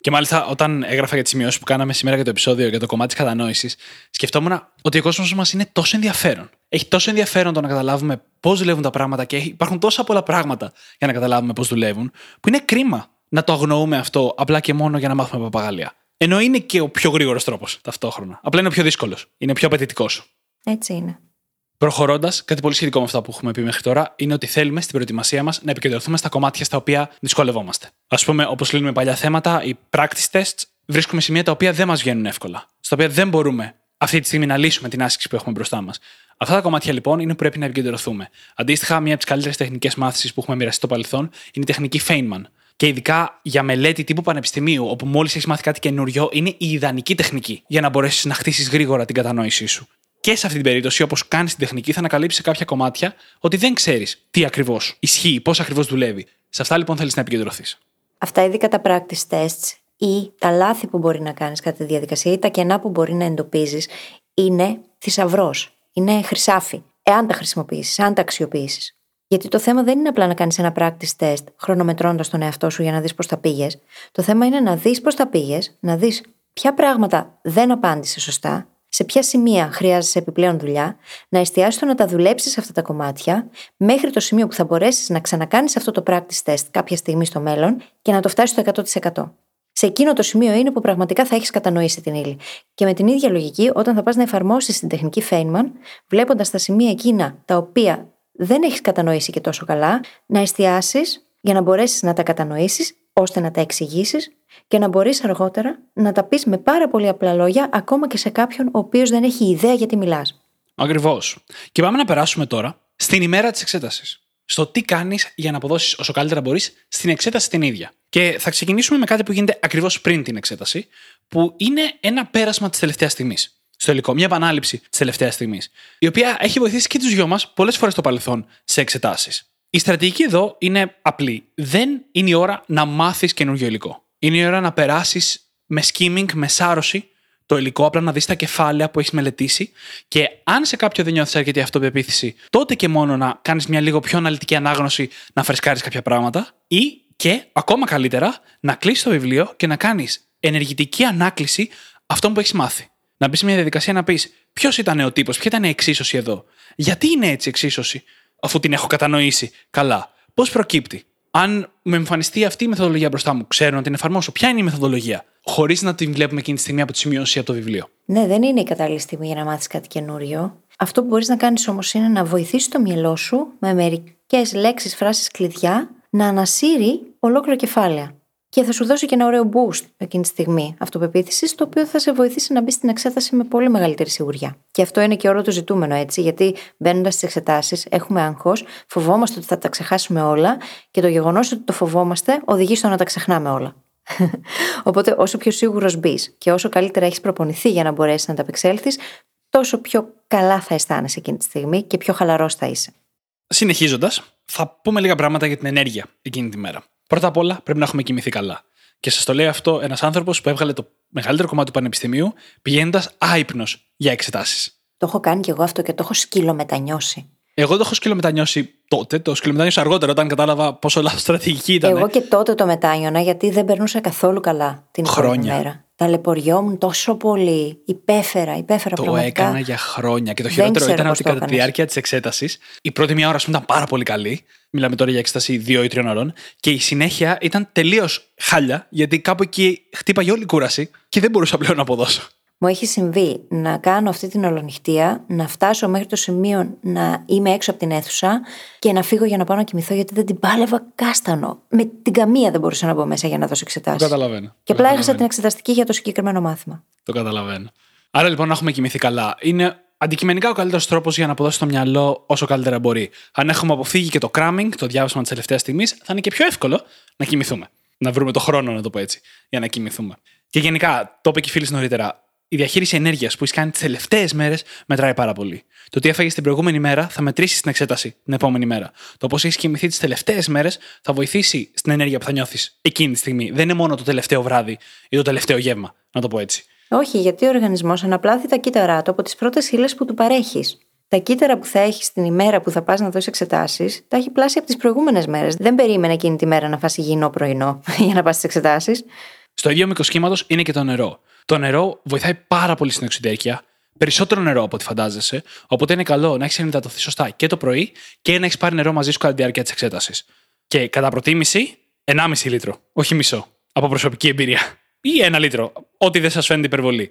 Και μάλιστα, όταν έγραφα για τις σημειώσεις που κάναμε σήμερα για το επεισόδιο για το κομμάτι της κατανόησης, σκεφτόμουν ότι ο κόσμος μας είναι τόσο ενδιαφέρον. Έχει τόσο ενδιαφέρον το να καταλάβουμε πώς δουλεύουν τα πράγματα και υπάρχουν τόσα πολλά πράγματα για να καταλάβουμε πώς δουλεύουν, που είναι κρίμα να το αγνοούμε αυτό απλά και μόνο για να μάθουμε παπαγαλία. Ενώ είναι και ο πιο γρήγορος τρόπος ταυτόχρονα. Απλά είναι ο πιο δύσκολος. Είναι πιο απαιτητικός. Έτσι είναι. Προχωρώντας, κάτι πολύ σχετικό με αυτά που έχουμε πει μέχρι τώρα είναι ότι θέλουμε στην προετοιμασία μας να επικεντρωθούμε στα κομμάτια στα οποία δυσκολευόμαστε. Ας πούμε, όπως λύνουμε παλιά θέματα, οι practice tests, βρίσκουμε σημεία τα οποία δεν μας βγαίνουν εύκολα, στα οποία δεν μπορούμε αυτή τη στιγμή να λύσουμε την άσκηση που έχουμε μπροστά μας. Αυτά τα κομμάτια λοιπόν είναι που πρέπει να επικεντρωθούμε. Αντίστοιχα, μία από τις καλύτερες τεχνικές μάθησης που έχουμε μοιραστεί στο παρελθόν είναι η τεχνική Feynman. Και ειδικά για μελέτη τύπου πανεπιστημίου, όπου μόλις έχεις μάθει κάτι καινούριο, είναι η ιδανική τεχνική για να μπορέσεις να χτίσεις γρήγορα την κατανόησή σου. Και σε αυτή την περίπτωση, όπως κάνεις την τεχνική, θα ανακαλύψεις σε κάποια κομμάτια ότι δεν ξέρεις τι ακριβώς ισχύει, πώς ακριβώς δουλεύει. Σε αυτά λοιπόν θέλεις να επικεντρωθείς. Αυτά ειδικά τα practice tests ή τα λάθη που μπορεί να κάνεις κατά τη διαδικασία ή τα κενά που μπορεί να εντοπίζεις είναι θησαυρός. Είναι χρυσάφι. Εάν τα χρησιμοποιήσεις, αν τα αξιοποιήσεις. Γιατί το θέμα δεν είναι απλά να κάνεις ένα practice test χρονομετρώντας τον εαυτό σου για να δεις πώς τα πήγες. Το θέμα είναι να δεις πώς τα πήγες, να δεις ποια πράγματα δεν απάντησε σωστά. Σε ποια σημεία χρειάζεσαι επιπλέον δουλειά, να εστιάσεις στο να τα δουλέψεις αυτά τα κομμάτια, μέχρι το σημείο που θα μπορέσεις να ξανακάνεις αυτό το practice test κάποια στιγμή στο μέλλον και να το φτάσεις στο 100%. Σε εκείνο το σημείο είναι που πραγματικά θα έχεις κατανοήσει την ύλη. Και με την ίδια λογική, όταν θα πας να εφαρμόσεις την τεχνική Feynman, βλέποντας τα σημεία εκείνα τα οποία δεν έχεις κατανοήσει και τόσο καλά, να εστιάσεις για να μπορέσεις να τα κατανοήσεις, ώστε να τα εξηγήσεις και να μπορείς αργότερα να τα πεις με πάρα πολύ απλά λόγια, ακόμα και σε κάποιον ο οποίος δεν έχει ιδέα γιατί μιλάς. Ακριβώς. Και πάμε να περάσουμε τώρα στην ημέρα της εξέτασης. Στο τι κάνεις για να αποδώσεις όσο καλύτερα μπορείς στην εξέταση την ίδια. Και θα ξεκινήσουμε με κάτι που γίνεται ακριβώς πριν την εξέταση, που είναι ένα πέρασμα της τελευταίας στιγμής. Στο υλικό, μια επανάληψη της τελευταίας στιγμής, η οποία έχει βοηθήσει και τους δυο μας πολλές φορές στο παρελθόν σε εξετάσεις. Η στρατηγική εδώ είναι απλή. Δεν είναι η ώρα να μάθεις καινούργιο υλικό. Είναι η ώρα να περάσεις με skimming, με σάρωση το υλικό, απλά να δεις τα κεφάλαια που έχεις μελετήσει και αν σε κάποιο δεν νιώθεις αρκετή αυτοπεποίθηση, τότε και μόνο να κάνεις μια λίγο πιο αναλυτική ανάγνωση, να φρεσκάρεις κάποια πράγματα ή και ακόμα καλύτερα να κλείσεις το βιβλίο και να κάνεις ενεργητική ανάκληση αυτών που έχεις μάθει. Να μπεις σε μια διαδικασία να πεις ποιος ήταν ο τύπος, ποια ήταν η εξίσωση εδώ, γιατί είναι έτσι η εξίσωση, αφού την έχω κατανοήσει καλά, πώς προκύπτει. Αν με εμφανιστεί αυτή η μεθοδολογία μπροστά μου, ξέρω να την εφαρμόσω. Ποια είναι η μεθοδολογία, χωρίς να την βλέπουμε εκείνη τη στιγμή από τη σημείωση από το βιβλίο. Ναι, δεν είναι η κατάλληλη στιγμή για να μάθεις κάτι καινούριο. Αυτό που μπορείς να κάνεις όμως είναι να βοηθήσεις το μυαλό σου με μερικές λέξεις, φράσεις, κλειδιά να ανασύρει ολόκληρο κεφάλαια. Και θα σου δώσει και ένα ωραίο boost εκείνη τη στιγμή αυτοπεποίθησης, το οποίο θα σε βοηθήσει να μπει στην εξέταση με πολύ μεγαλύτερη σιγουριά. Και αυτό είναι και όλο το ζητούμενο, έτσι, γιατί μπαίνοντας στις εξετάσεις, έχουμε άγχος, φοβόμαστε ότι θα τα ξεχάσουμε όλα και το γεγονός ότι το φοβόμαστε οδηγεί στο να τα ξεχνάμε όλα. Οπότε, όσο πιο σίγουρος μπεις και όσο καλύτερα έχεις προπονηθεί για να μπορέσεις να ανταπεξέλθεις, τόσο πιο καλά θα αισθάνεσαι εκείνη τη στιγμή και πιο χαλαρός θα είσαι. Συνεχίζοντας, θα πούμε λίγα πράγματα για την ενέργεια εκείνη τη μέρα. Πρώτα απ' όλα, πρέπει να έχουμε κοιμηθεί καλά. Και σας το λέει αυτό ένας άνθρωπος που έβγαλε το μεγαλύτερο κομμάτι του πανεπιστημίου πηγαίνοντας άυπνος για εξετάσεις. Το έχω κάνει κι εγώ αυτό και το έχω σκυλομετανιώσει. Εγώ το έχω σκυλομετανιώσει τότε, το σκυλομετανιώσα αργότερα όταν κατάλαβα πόσο λάθος στρατηγική ήταν. Εγώ και τότε το μετάνιωνα γιατί δεν περνούσα καθόλου καλά την χρόνια. Μέρα. Ταλαιπωριόμουν τόσο πολύ. Υπέφερα πολύ. Το έκανα για χρόνια. Και το χειρότερο ήταν ότι κατά τη διάρκεια της εξέτασης, η πρώτη μία ώρα ήταν πάρα πολύ καλή. Μιλάμε τώρα για εξέταση 2 ή 3 ώρων. Και η συνέχεια ήταν τελείως χάλια, γιατί κάπου εκεί χτύπαγε όλη η κούραση και δεν μπορούσα πλέον να αποδώσω. Μου έχει συμβεί να κάνω αυτή την ολονυχτία, να φτάσω μέχρι το σημείο να είμαι έξω από την αίθουσα και να φύγω για να πάω να κοιμηθώ, γιατί δεν την πάλευα κάστανο. Με την καμία δεν μπορούσα να μπω μέσα για να δώσω εξετάσεις. Το καταλαβαίνω. Και απλά έχασα την εξεταστική για το συγκεκριμένο μάθημα. Το καταλαβαίνω. Άρα λοιπόν, να έχουμε κοιμηθεί καλά. Είναι αντικειμενικά ο καλύτερος τρόπος για να αποδώσει το μυαλό όσο καλύτερα μπορεί. Αν έχουμε αποφύγει και το cramming, το διάβασμα της τελευταίας στιγμής, θα είναι και πιο εύκολο να κοιμηθούμε. Να βρούμε το χρόνο, να το πω έτσι, για να κοιμηθούμε. Και γενικά, το είπε και η Φύλλις νωρίτερα. Η διαχείριση ενέργειας που έχεις κάνει τις τελευταίες μέρες μετράει πάρα πολύ. Το τι έφαγες την προηγούμενη μέρα θα μετρήσει στην εξέταση την επόμενη μέρα. Το πώς έχεις κοιμηθεί τις τελευταίες μέρες θα βοηθήσει στην ενέργεια που θα νιώθεις εκείνη τη στιγμή. Δεν είναι μόνο το τελευταίο βράδυ ή το τελευταίο γεύμα, να το πω έτσι. Όχι, γιατί ο οργανισμός αναπλάθει τα κύτταρά του από τις πρώτες ύλες που του παρέχεις. Τα κύτταρα που θα έχεις την ημέρα που θα πας να δώσεις εξετάσεις, τα έχει πλάσει από τις προηγούμενες μέρες. Δεν περίμενε εκείνη τη μέρα να φας υγιεινό πρωινό για να πας στις εξετάσεις. Στο ίδιο μήκος κύματος είναι και το νερό. Το νερό βοηθάει πάρα πολύ στην οξυδέρκεια, περισσότερο νερό από ό,τι φαντάζεσαι. Οπότε είναι καλό να έχεις ενυδατωθεί σωστά και το πρωί και να έχεις πάρει νερό μαζί σου κατά τη διάρκεια της εξέτασης. Και κατά προτίμηση, 1,5 λίτρο, όχι μισό, από προσωπική εμπειρία. Ή 1 λίτρο, ό,τι δεν σας φαίνεται υπερβολή.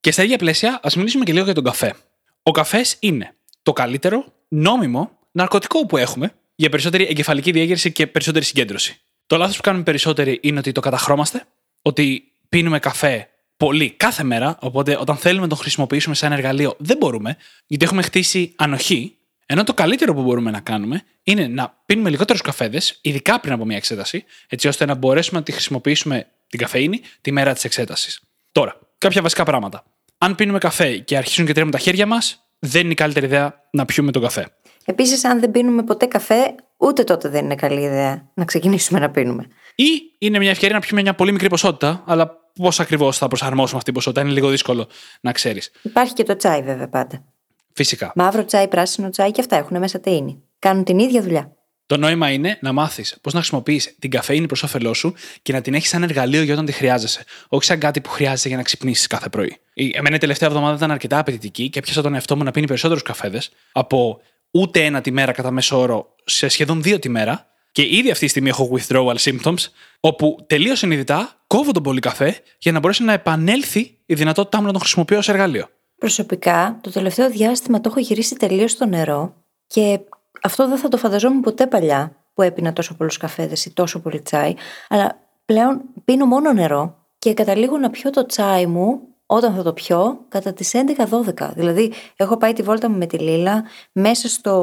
Και στα ίδια πλαίσια, ας μιλήσουμε και λίγο για τον καφέ. Ο καφές είναι το καλύτερο νόμιμο ναρκωτικό που έχουμε για περισσότερη εγκεφαλική διέγερση και περισσότερη συγκέντρωση. Το λάθος που κάνουμε περισσότεροι είναι ότι το καταχρώμαστε, ότι πίνουμε καφέ πολύ κάθε μέρα, οπότε όταν θέλουμε να τον χρησιμοποιήσουμε σαν εργαλείο δεν μπορούμε, γιατί έχουμε χτίσει ανοχή, ενώ το καλύτερο που μπορούμε να κάνουμε είναι να πίνουμε λιγότερους καφέδες, ειδικά πριν από μια εξέταση, έτσι ώστε να μπορέσουμε να τη χρησιμοποιήσουμε την καφεΐνη τη μέρα της εξέτασης. Τώρα, κάποια βασικά πράγματα. Αν πίνουμε καφέ και αρχίσουν και τρέμουν τα χέρια μας, δεν είναι η καλύτερη ιδέα να πιούμε τον καφέ. Επίσης, αν δεν πίνουμε ποτέ καφέ, ούτε τότε δεν είναι καλή ιδέα να ξεκινήσουμε να πίνουμε. Ή είναι μια ευκαιρία να πιούμε μια πολύ μικρή ποσότητα, αλλά πώς ακριβώς θα προσαρμόσουμε αυτή την ποσότητα, είναι λίγο δύσκολο να ξέρεις. Υπάρχει και το τσάι, βέβαια, πάντα. Φυσικά. Μαύρο τσάι, πράσινο τσάι και αυτά έχουν μέσα τεΐνη. Κάνουν την ίδια δουλειά. Το νόημα είναι να μάθεις πώς να χρησιμοποιείς την καφεΐνη προς όφελό σου και να την έχεις σαν εργαλείο για όταν τη χρειάζεσαι. Όχι σαν κάτι που χρειάζεσαι για να ξυπνήσεις κάθε πρωί. Εμένα η τελευταία εβδομάδα ήταν αρκετά απαιτητική και έπιασα τον εαυτό μου να πίνει περισσότερους καφέδες από ούτε 1 τη μέρα κατά μέσο όρο σε σχεδόν 2 τη μέρα. Και ήδη αυτή τη στιγμή έχω withdrawal symptoms, όπου τελείως συνειδητά κόβω τον πολύ καφέ για να μπορέσει να επανέλθει η δυνατότητά μου να τον χρησιμοποιώ ως εργαλείο. Προσωπικά, το τελευταίο διάστημα το έχω γυρίσει τελείως στο νερό και αυτό δεν θα το φανταζόμουν ποτέ παλιά που έπινα τόσο πολλούς καφέδες ή τόσο πολύ τσάι, αλλά πλέον πίνω μόνο νερό και καταλήγω να πιω το τσάι μου όταν θα το πιω κατά τις 11-12. Δηλαδή, έχω πάει τη βόλτα μου με τη Λίλα, μέσα στο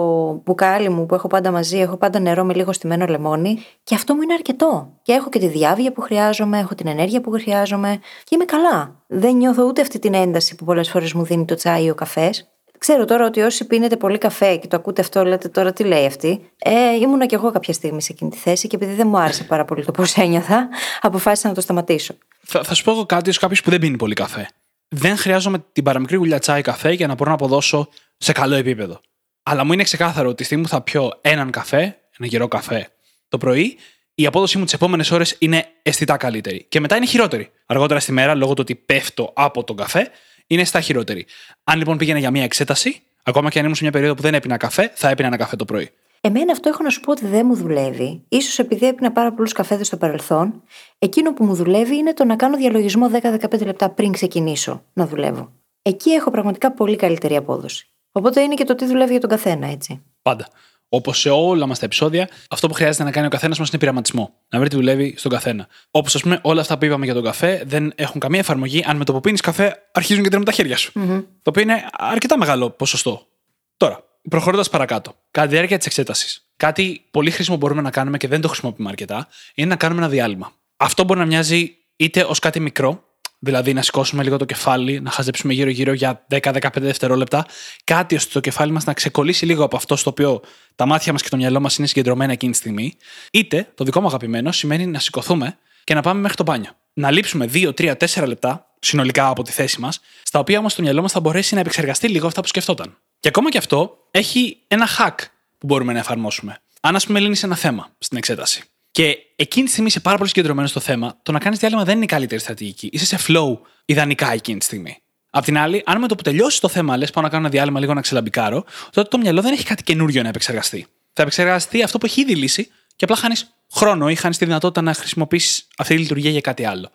μπουκάλι μου που έχω πάντα μαζί, έχω πάντα νερό με λίγο στυμμένο λεμόνι και αυτό μου είναι αρκετό. Και έχω και τη διάβγεια που χρειάζομαι, έχω την ενέργεια που χρειάζομαι και είμαι καλά. Δεν νιώθω ούτε αυτή την ένταση που πολλές φορές μου δίνει το τσάι ή ο καφές. Ξέρω τώρα ότι όσοι πίνετε πολύ καφέ και το ακούτε αυτό, λέτε τώρα τι λέει αυτή. Ήμουνα και εγώ κάποια στιγμή σε εκείνη τη θέση και επειδή δεν μου άρεσε πάρα πολύ το πώς ένιωθα, αποφάσισα να το σταματήσω. Θα σου πω εγώ κάτι ως κάποιος που δεν πίνει πολύ καφέ. Δεν χρειάζομαι την παραμικρή γουλιά τσάι καφέ για να μπορώ να αποδώσω σε καλό επίπεδο. Αλλά μου είναι ξεκάθαρο ότι τη στιγμή που θα πιω έναν καφέ, ένα γερό καφέ το πρωί, η απόδοσή μου τις επόμενες ώρες είναι αισθητά καλύτερη. Και μετά είναι χειρότερη. Αργότερα στη μέρα, λόγω του ότι πέφτω από τον καφέ, είναι αισθητά χειρότερη. Αν λοιπόν πήγαινα για μια εξέταση, ακόμα και αν ήμουν σε μια περίοδο που δεν έπινα καφέ, θα έπινα ένα καφέ το πρωί. Εμένα αυτό έχω να σου πω ότι δεν μου δουλεύει. Ίσως επειδή έπινα πάρα πολλούς καφέδες στο παρελθόν, εκείνο που μου δουλεύει είναι το να κάνω διαλογισμό 10-15 λεπτά πριν ξεκινήσω να δουλεύω. Εκεί έχω πραγματικά πολύ καλύτερη απόδοση. Οπότε είναι και το τι δουλεύει για τον καθένα, έτσι. Πάντα. Όπως σε όλα μας τα επεισόδια, αυτό που χρειάζεται να κάνει ο καθένας μας είναι πειραματισμό. Να βρει τι δουλεύει στον καθένα. Όπως ας πούμε, όλα αυτά που είπαμε για τον καφέ δεν έχουν καμία εφαρμογή αν με το που πίνεις καφέ αρχίζουν και τρέμουν τα χέρια σου. Mm-hmm. Το οποίο είναι αρκετά μεγάλο ποσοστό. Τώρα, προχωρώντας παρακάτω, κατά τη διάρκεια της εξέτασης, κάτι πολύ χρήσιμο που μπορούμε να κάνουμε και δεν το χρησιμοποιούμε αρκετά είναι να κάνουμε ένα διάλειμμα. Αυτό μπορεί να μοιάζει είτε ως κάτι μικρό. Δηλαδή, να σηκώσουμε λίγο το κεφάλι, να χαζέψουμε γύρω-γύρω για 10-15 δευτερόλεπτα, κάτι ώστε το κεφάλι μας να ξεκολλήσει λίγο από αυτό στο οποίο τα μάτια μας και το μυαλό μας είναι συγκεντρωμένα εκείνη τη στιγμή. Είτε, το δικό μου αγαπημένο, σημαίνει να σηκωθούμε και να πάμε μέχρι το μπάνιο. Να λείψουμε 2-3-4 λεπτά συνολικά από τη θέση μας, στα οποία όμως το μυαλό μας θα μπορέσει να επεξεργαστεί λίγο αυτά που σκεφτόταν. Και ακόμα και αυτό έχει ένα hack που μπορούμε να εφαρμόσουμε. Αν, ας πούμε, λύνεις ένα θέμα στην εξέταση. Και εκείνη τη στιγμή είσαι πάρα πολύ συγκεντρωμένο στο θέμα, το να κάνεις διάλειμμα δεν είναι η καλύτερη στρατηγική. Είσαι σε flow ιδανικά εκείνη τη στιγμή. Απ' την άλλη, αν με το που τελειώσει το θέμα, λες πάω να κάνω ένα διάλειμμα λίγο να ξελαμπικάρω, τότε το μυαλό δεν έχει κάτι καινούριο να επεξεργαστεί. Θα επεξεργαστεί αυτό που έχει ήδη λύσει και απλά χάνεις χρόνο ή χάνεις τη δυνατότητα να χρησιμοποιήσεις αυτή τη λειτουργία για κάτι άλλο.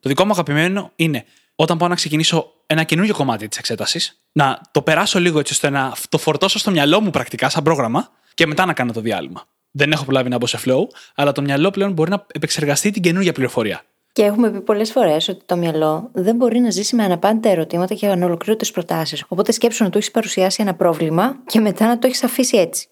Το δικό μου αγαπημένο είναι όταν πάω να ξεκινήσω ένα καινούριο κομμάτι της εξέτασης, να το περάσω λίγο έτσι ώστε να το φορτώσω στο μυαλό μου πρακτικά σαν πρόγραμμα και μετά να κάνω το διάλειμμα. Δεν έχω προλάβει να μπω σε flow, αλλά το μυαλό πλέον μπορεί να επεξεργαστεί την καινούργια πληροφορία. Και έχουμε πει πολλές φορές ότι το μυαλό δεν μπορεί να ζήσει με αναπάντητα ερωτήματα και ανολοκλήρωτες προτάσεις. Οπότε σκέψου να του έχεις παρουσιάσει ένα πρόβλημα και μετά να το έχεις αφήσει έτσι.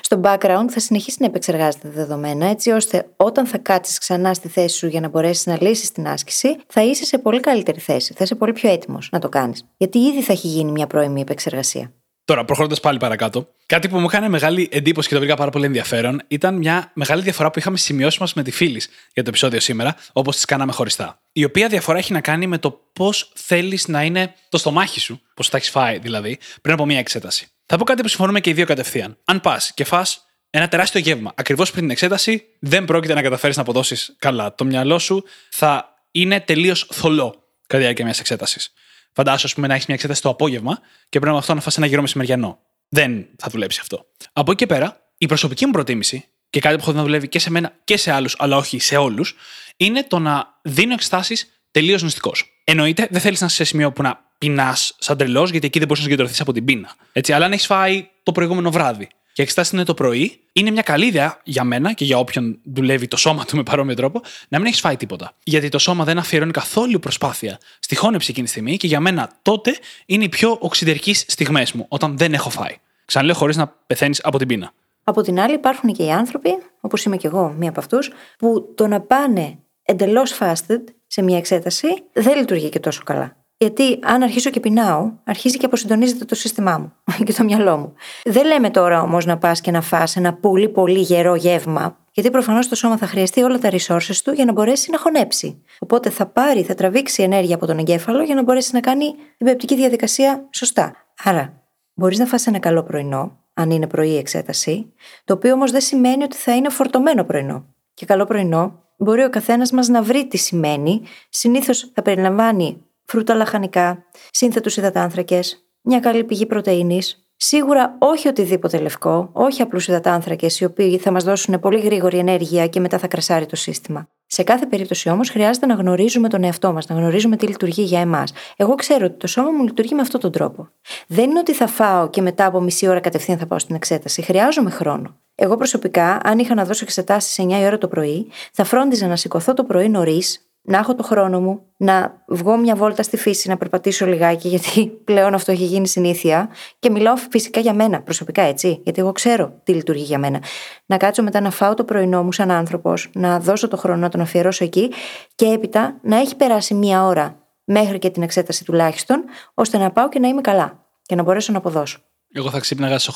Στο background θα συνεχίσει να επεξεργάζεται τα δεδομένα, έτσι ώστε όταν θα κάτσεις ξανά στη θέση σου για να μπορέσεις να λύσεις την άσκηση, θα είσαι σε πολύ καλύτερη θέση. Θα είσαι πολύ πιο έτοιμος να το κάνεις. Γιατί ήδη θα έχει γίνει μια πρώιμη επεξεργασία. Τώρα, προχωρώντας πάλι παρακάτω, κάτι που μου έκανε μεγάλη εντύπωση και το βρήκα πάρα πολύ ενδιαφέρον ήταν μια μεγάλη διαφορά που είχαμε σημειώσει μας με τη Φύλλις για το επεισόδιο σήμερα, όπως τις κάναμε χωριστά. Η οποία διαφορά έχει να κάνει με το πώς θέλεις να είναι το στομάχι σου, πώς θα έχεις φάει δηλαδή, πριν από μια εξέταση. Θα πω κάτι που συμφωνούμε και οι δύο κατευθείαν. Αν πας και φας ένα τεράστιο γεύμα ακριβώς πριν την εξέταση, δεν πρόκειται να καταφέρεις να αποδώσεις καλά. Το μυαλό σου θα είναι τελείως θολό κατά τη διάρκεια μιας εξέτασης. Φαντάσου, ας πούμε, να έχεις μια εξέταση το απόγευμα και πρέπει με αυτό να φας ένα γερό μεσημεριανό. Δεν θα δουλέψει αυτό. Από εκεί και πέρα, η προσωπική μου προτίμηση, και κάτι που έχω δει να δουλεύει και σε μένα και σε άλλους, αλλά όχι σε όλους, είναι το να δίνω εξετάσεις τελείως νηστικός. Εννοείται, δεν θέλεις να είσαι σε σημείο που να πεινάς σαν τρελός, γιατί εκεί δεν μπορείς να συγκεντρωθείς από την πείνα. Έτσι, αλλά αν έχεις φάει το προηγούμενο βράδυ και εξετάσεις είναι το πρωί, είναι μια καλή ιδέα για μένα και για όποιον δουλεύει το σώμα του με παρόμοιο τρόπο να μην έχεις φάει τίποτα. Γιατί το σώμα δεν αφιερώνει καθόλου προσπάθεια στη χώνευση εκείνη τη στιγμή και για μένα τότε είναι οι πιο οξυδερκείς στιγμές μου, όταν δεν έχω φάει. Ξαναλέω, χωρίς να πεθαίνεις από την πείνα. Από την άλλη, υπάρχουν και οι άνθρωποι, όπως είμαι και εγώ μία από αυτούς, που το να πάνε εντελώς fasted σε μια εξέταση δεν λειτουργεί και τόσο καλά. Γιατί αν αρχίσω και πεινάω, αρχίζει και αποσυντονίζεται το σύστημά μου και το μυαλό μου. Δεν λέμε τώρα όμως να πας και να φας ένα πολύ πολύ γερό γεύμα, γιατί προφανώς το σώμα θα χρειαστεί όλα τα resources του για να μπορέσει να χωνέψει. Οπότε θα τραβήξει ενέργεια από τον εγκέφαλο για να μπορέσει να κάνει την πεπτική διαδικασία σωστά. Άρα, μπορείς να φας ένα καλό πρωινό, αν είναι πρωί η εξέταση, το οποίο όμως δεν σημαίνει ότι θα είναι φορτωμένο πρωινό. Και καλό πρωινό μπορεί ο καθένας μας να βρει τι σημαίνει. Συνήθως θα περιλαμβάνει φρούτα, λαχανικά, σύνθετους υδατάνθρακες, μια καλή πηγή πρωτεΐνης. Σίγουρα όχι οτιδήποτε λευκό, όχι απλούς υδατάνθρακες οι οποίοι θα μας δώσουν πολύ γρήγορη ενέργεια και μετά θα κρασάρει το σύστημα. Σε κάθε περίπτωση όμως χρειάζεται να γνωρίζουμε τον εαυτό μας, να γνωρίζουμε τι λειτουργεί για εμάς. Εγώ ξέρω ότι το σώμα μου λειτουργεί με αυτόν τον τρόπο. Δεν είναι ότι θα φάω και μετά από μισή ώρα κατευθείαν θα πάω στην εξέταση. Χρειάζομαι χρόνο. Εγώ προσωπικά, αν είχα να δώσω εξετάσεις 9 η ώρα το πρωί, θα φρόντιζα να σηκωθώ το πρωί νωρίς. Να έχω το χρόνο μου, να βγω μια βόλτα στη φύση, να περπατήσω λιγάκι, γιατί πλέον αυτό έχει γίνει συνήθεια. Και μιλάω φυσικά για μένα, προσωπικά έτσι, γιατί εγώ ξέρω τι λειτουργεί για μένα. Να κάτσω μετά να φάω το πρωινό μου σαν άνθρωπος, να δώσω το χρόνο, να τον αφιερώσω εκεί και έπειτα να έχει περάσει μια ώρα μέχρι και την εξέταση τουλάχιστον, ώστε να πάω και να είμαι καλά. και να μπορέσω να αποδώσω. Εγώ θα ξύπναγα στις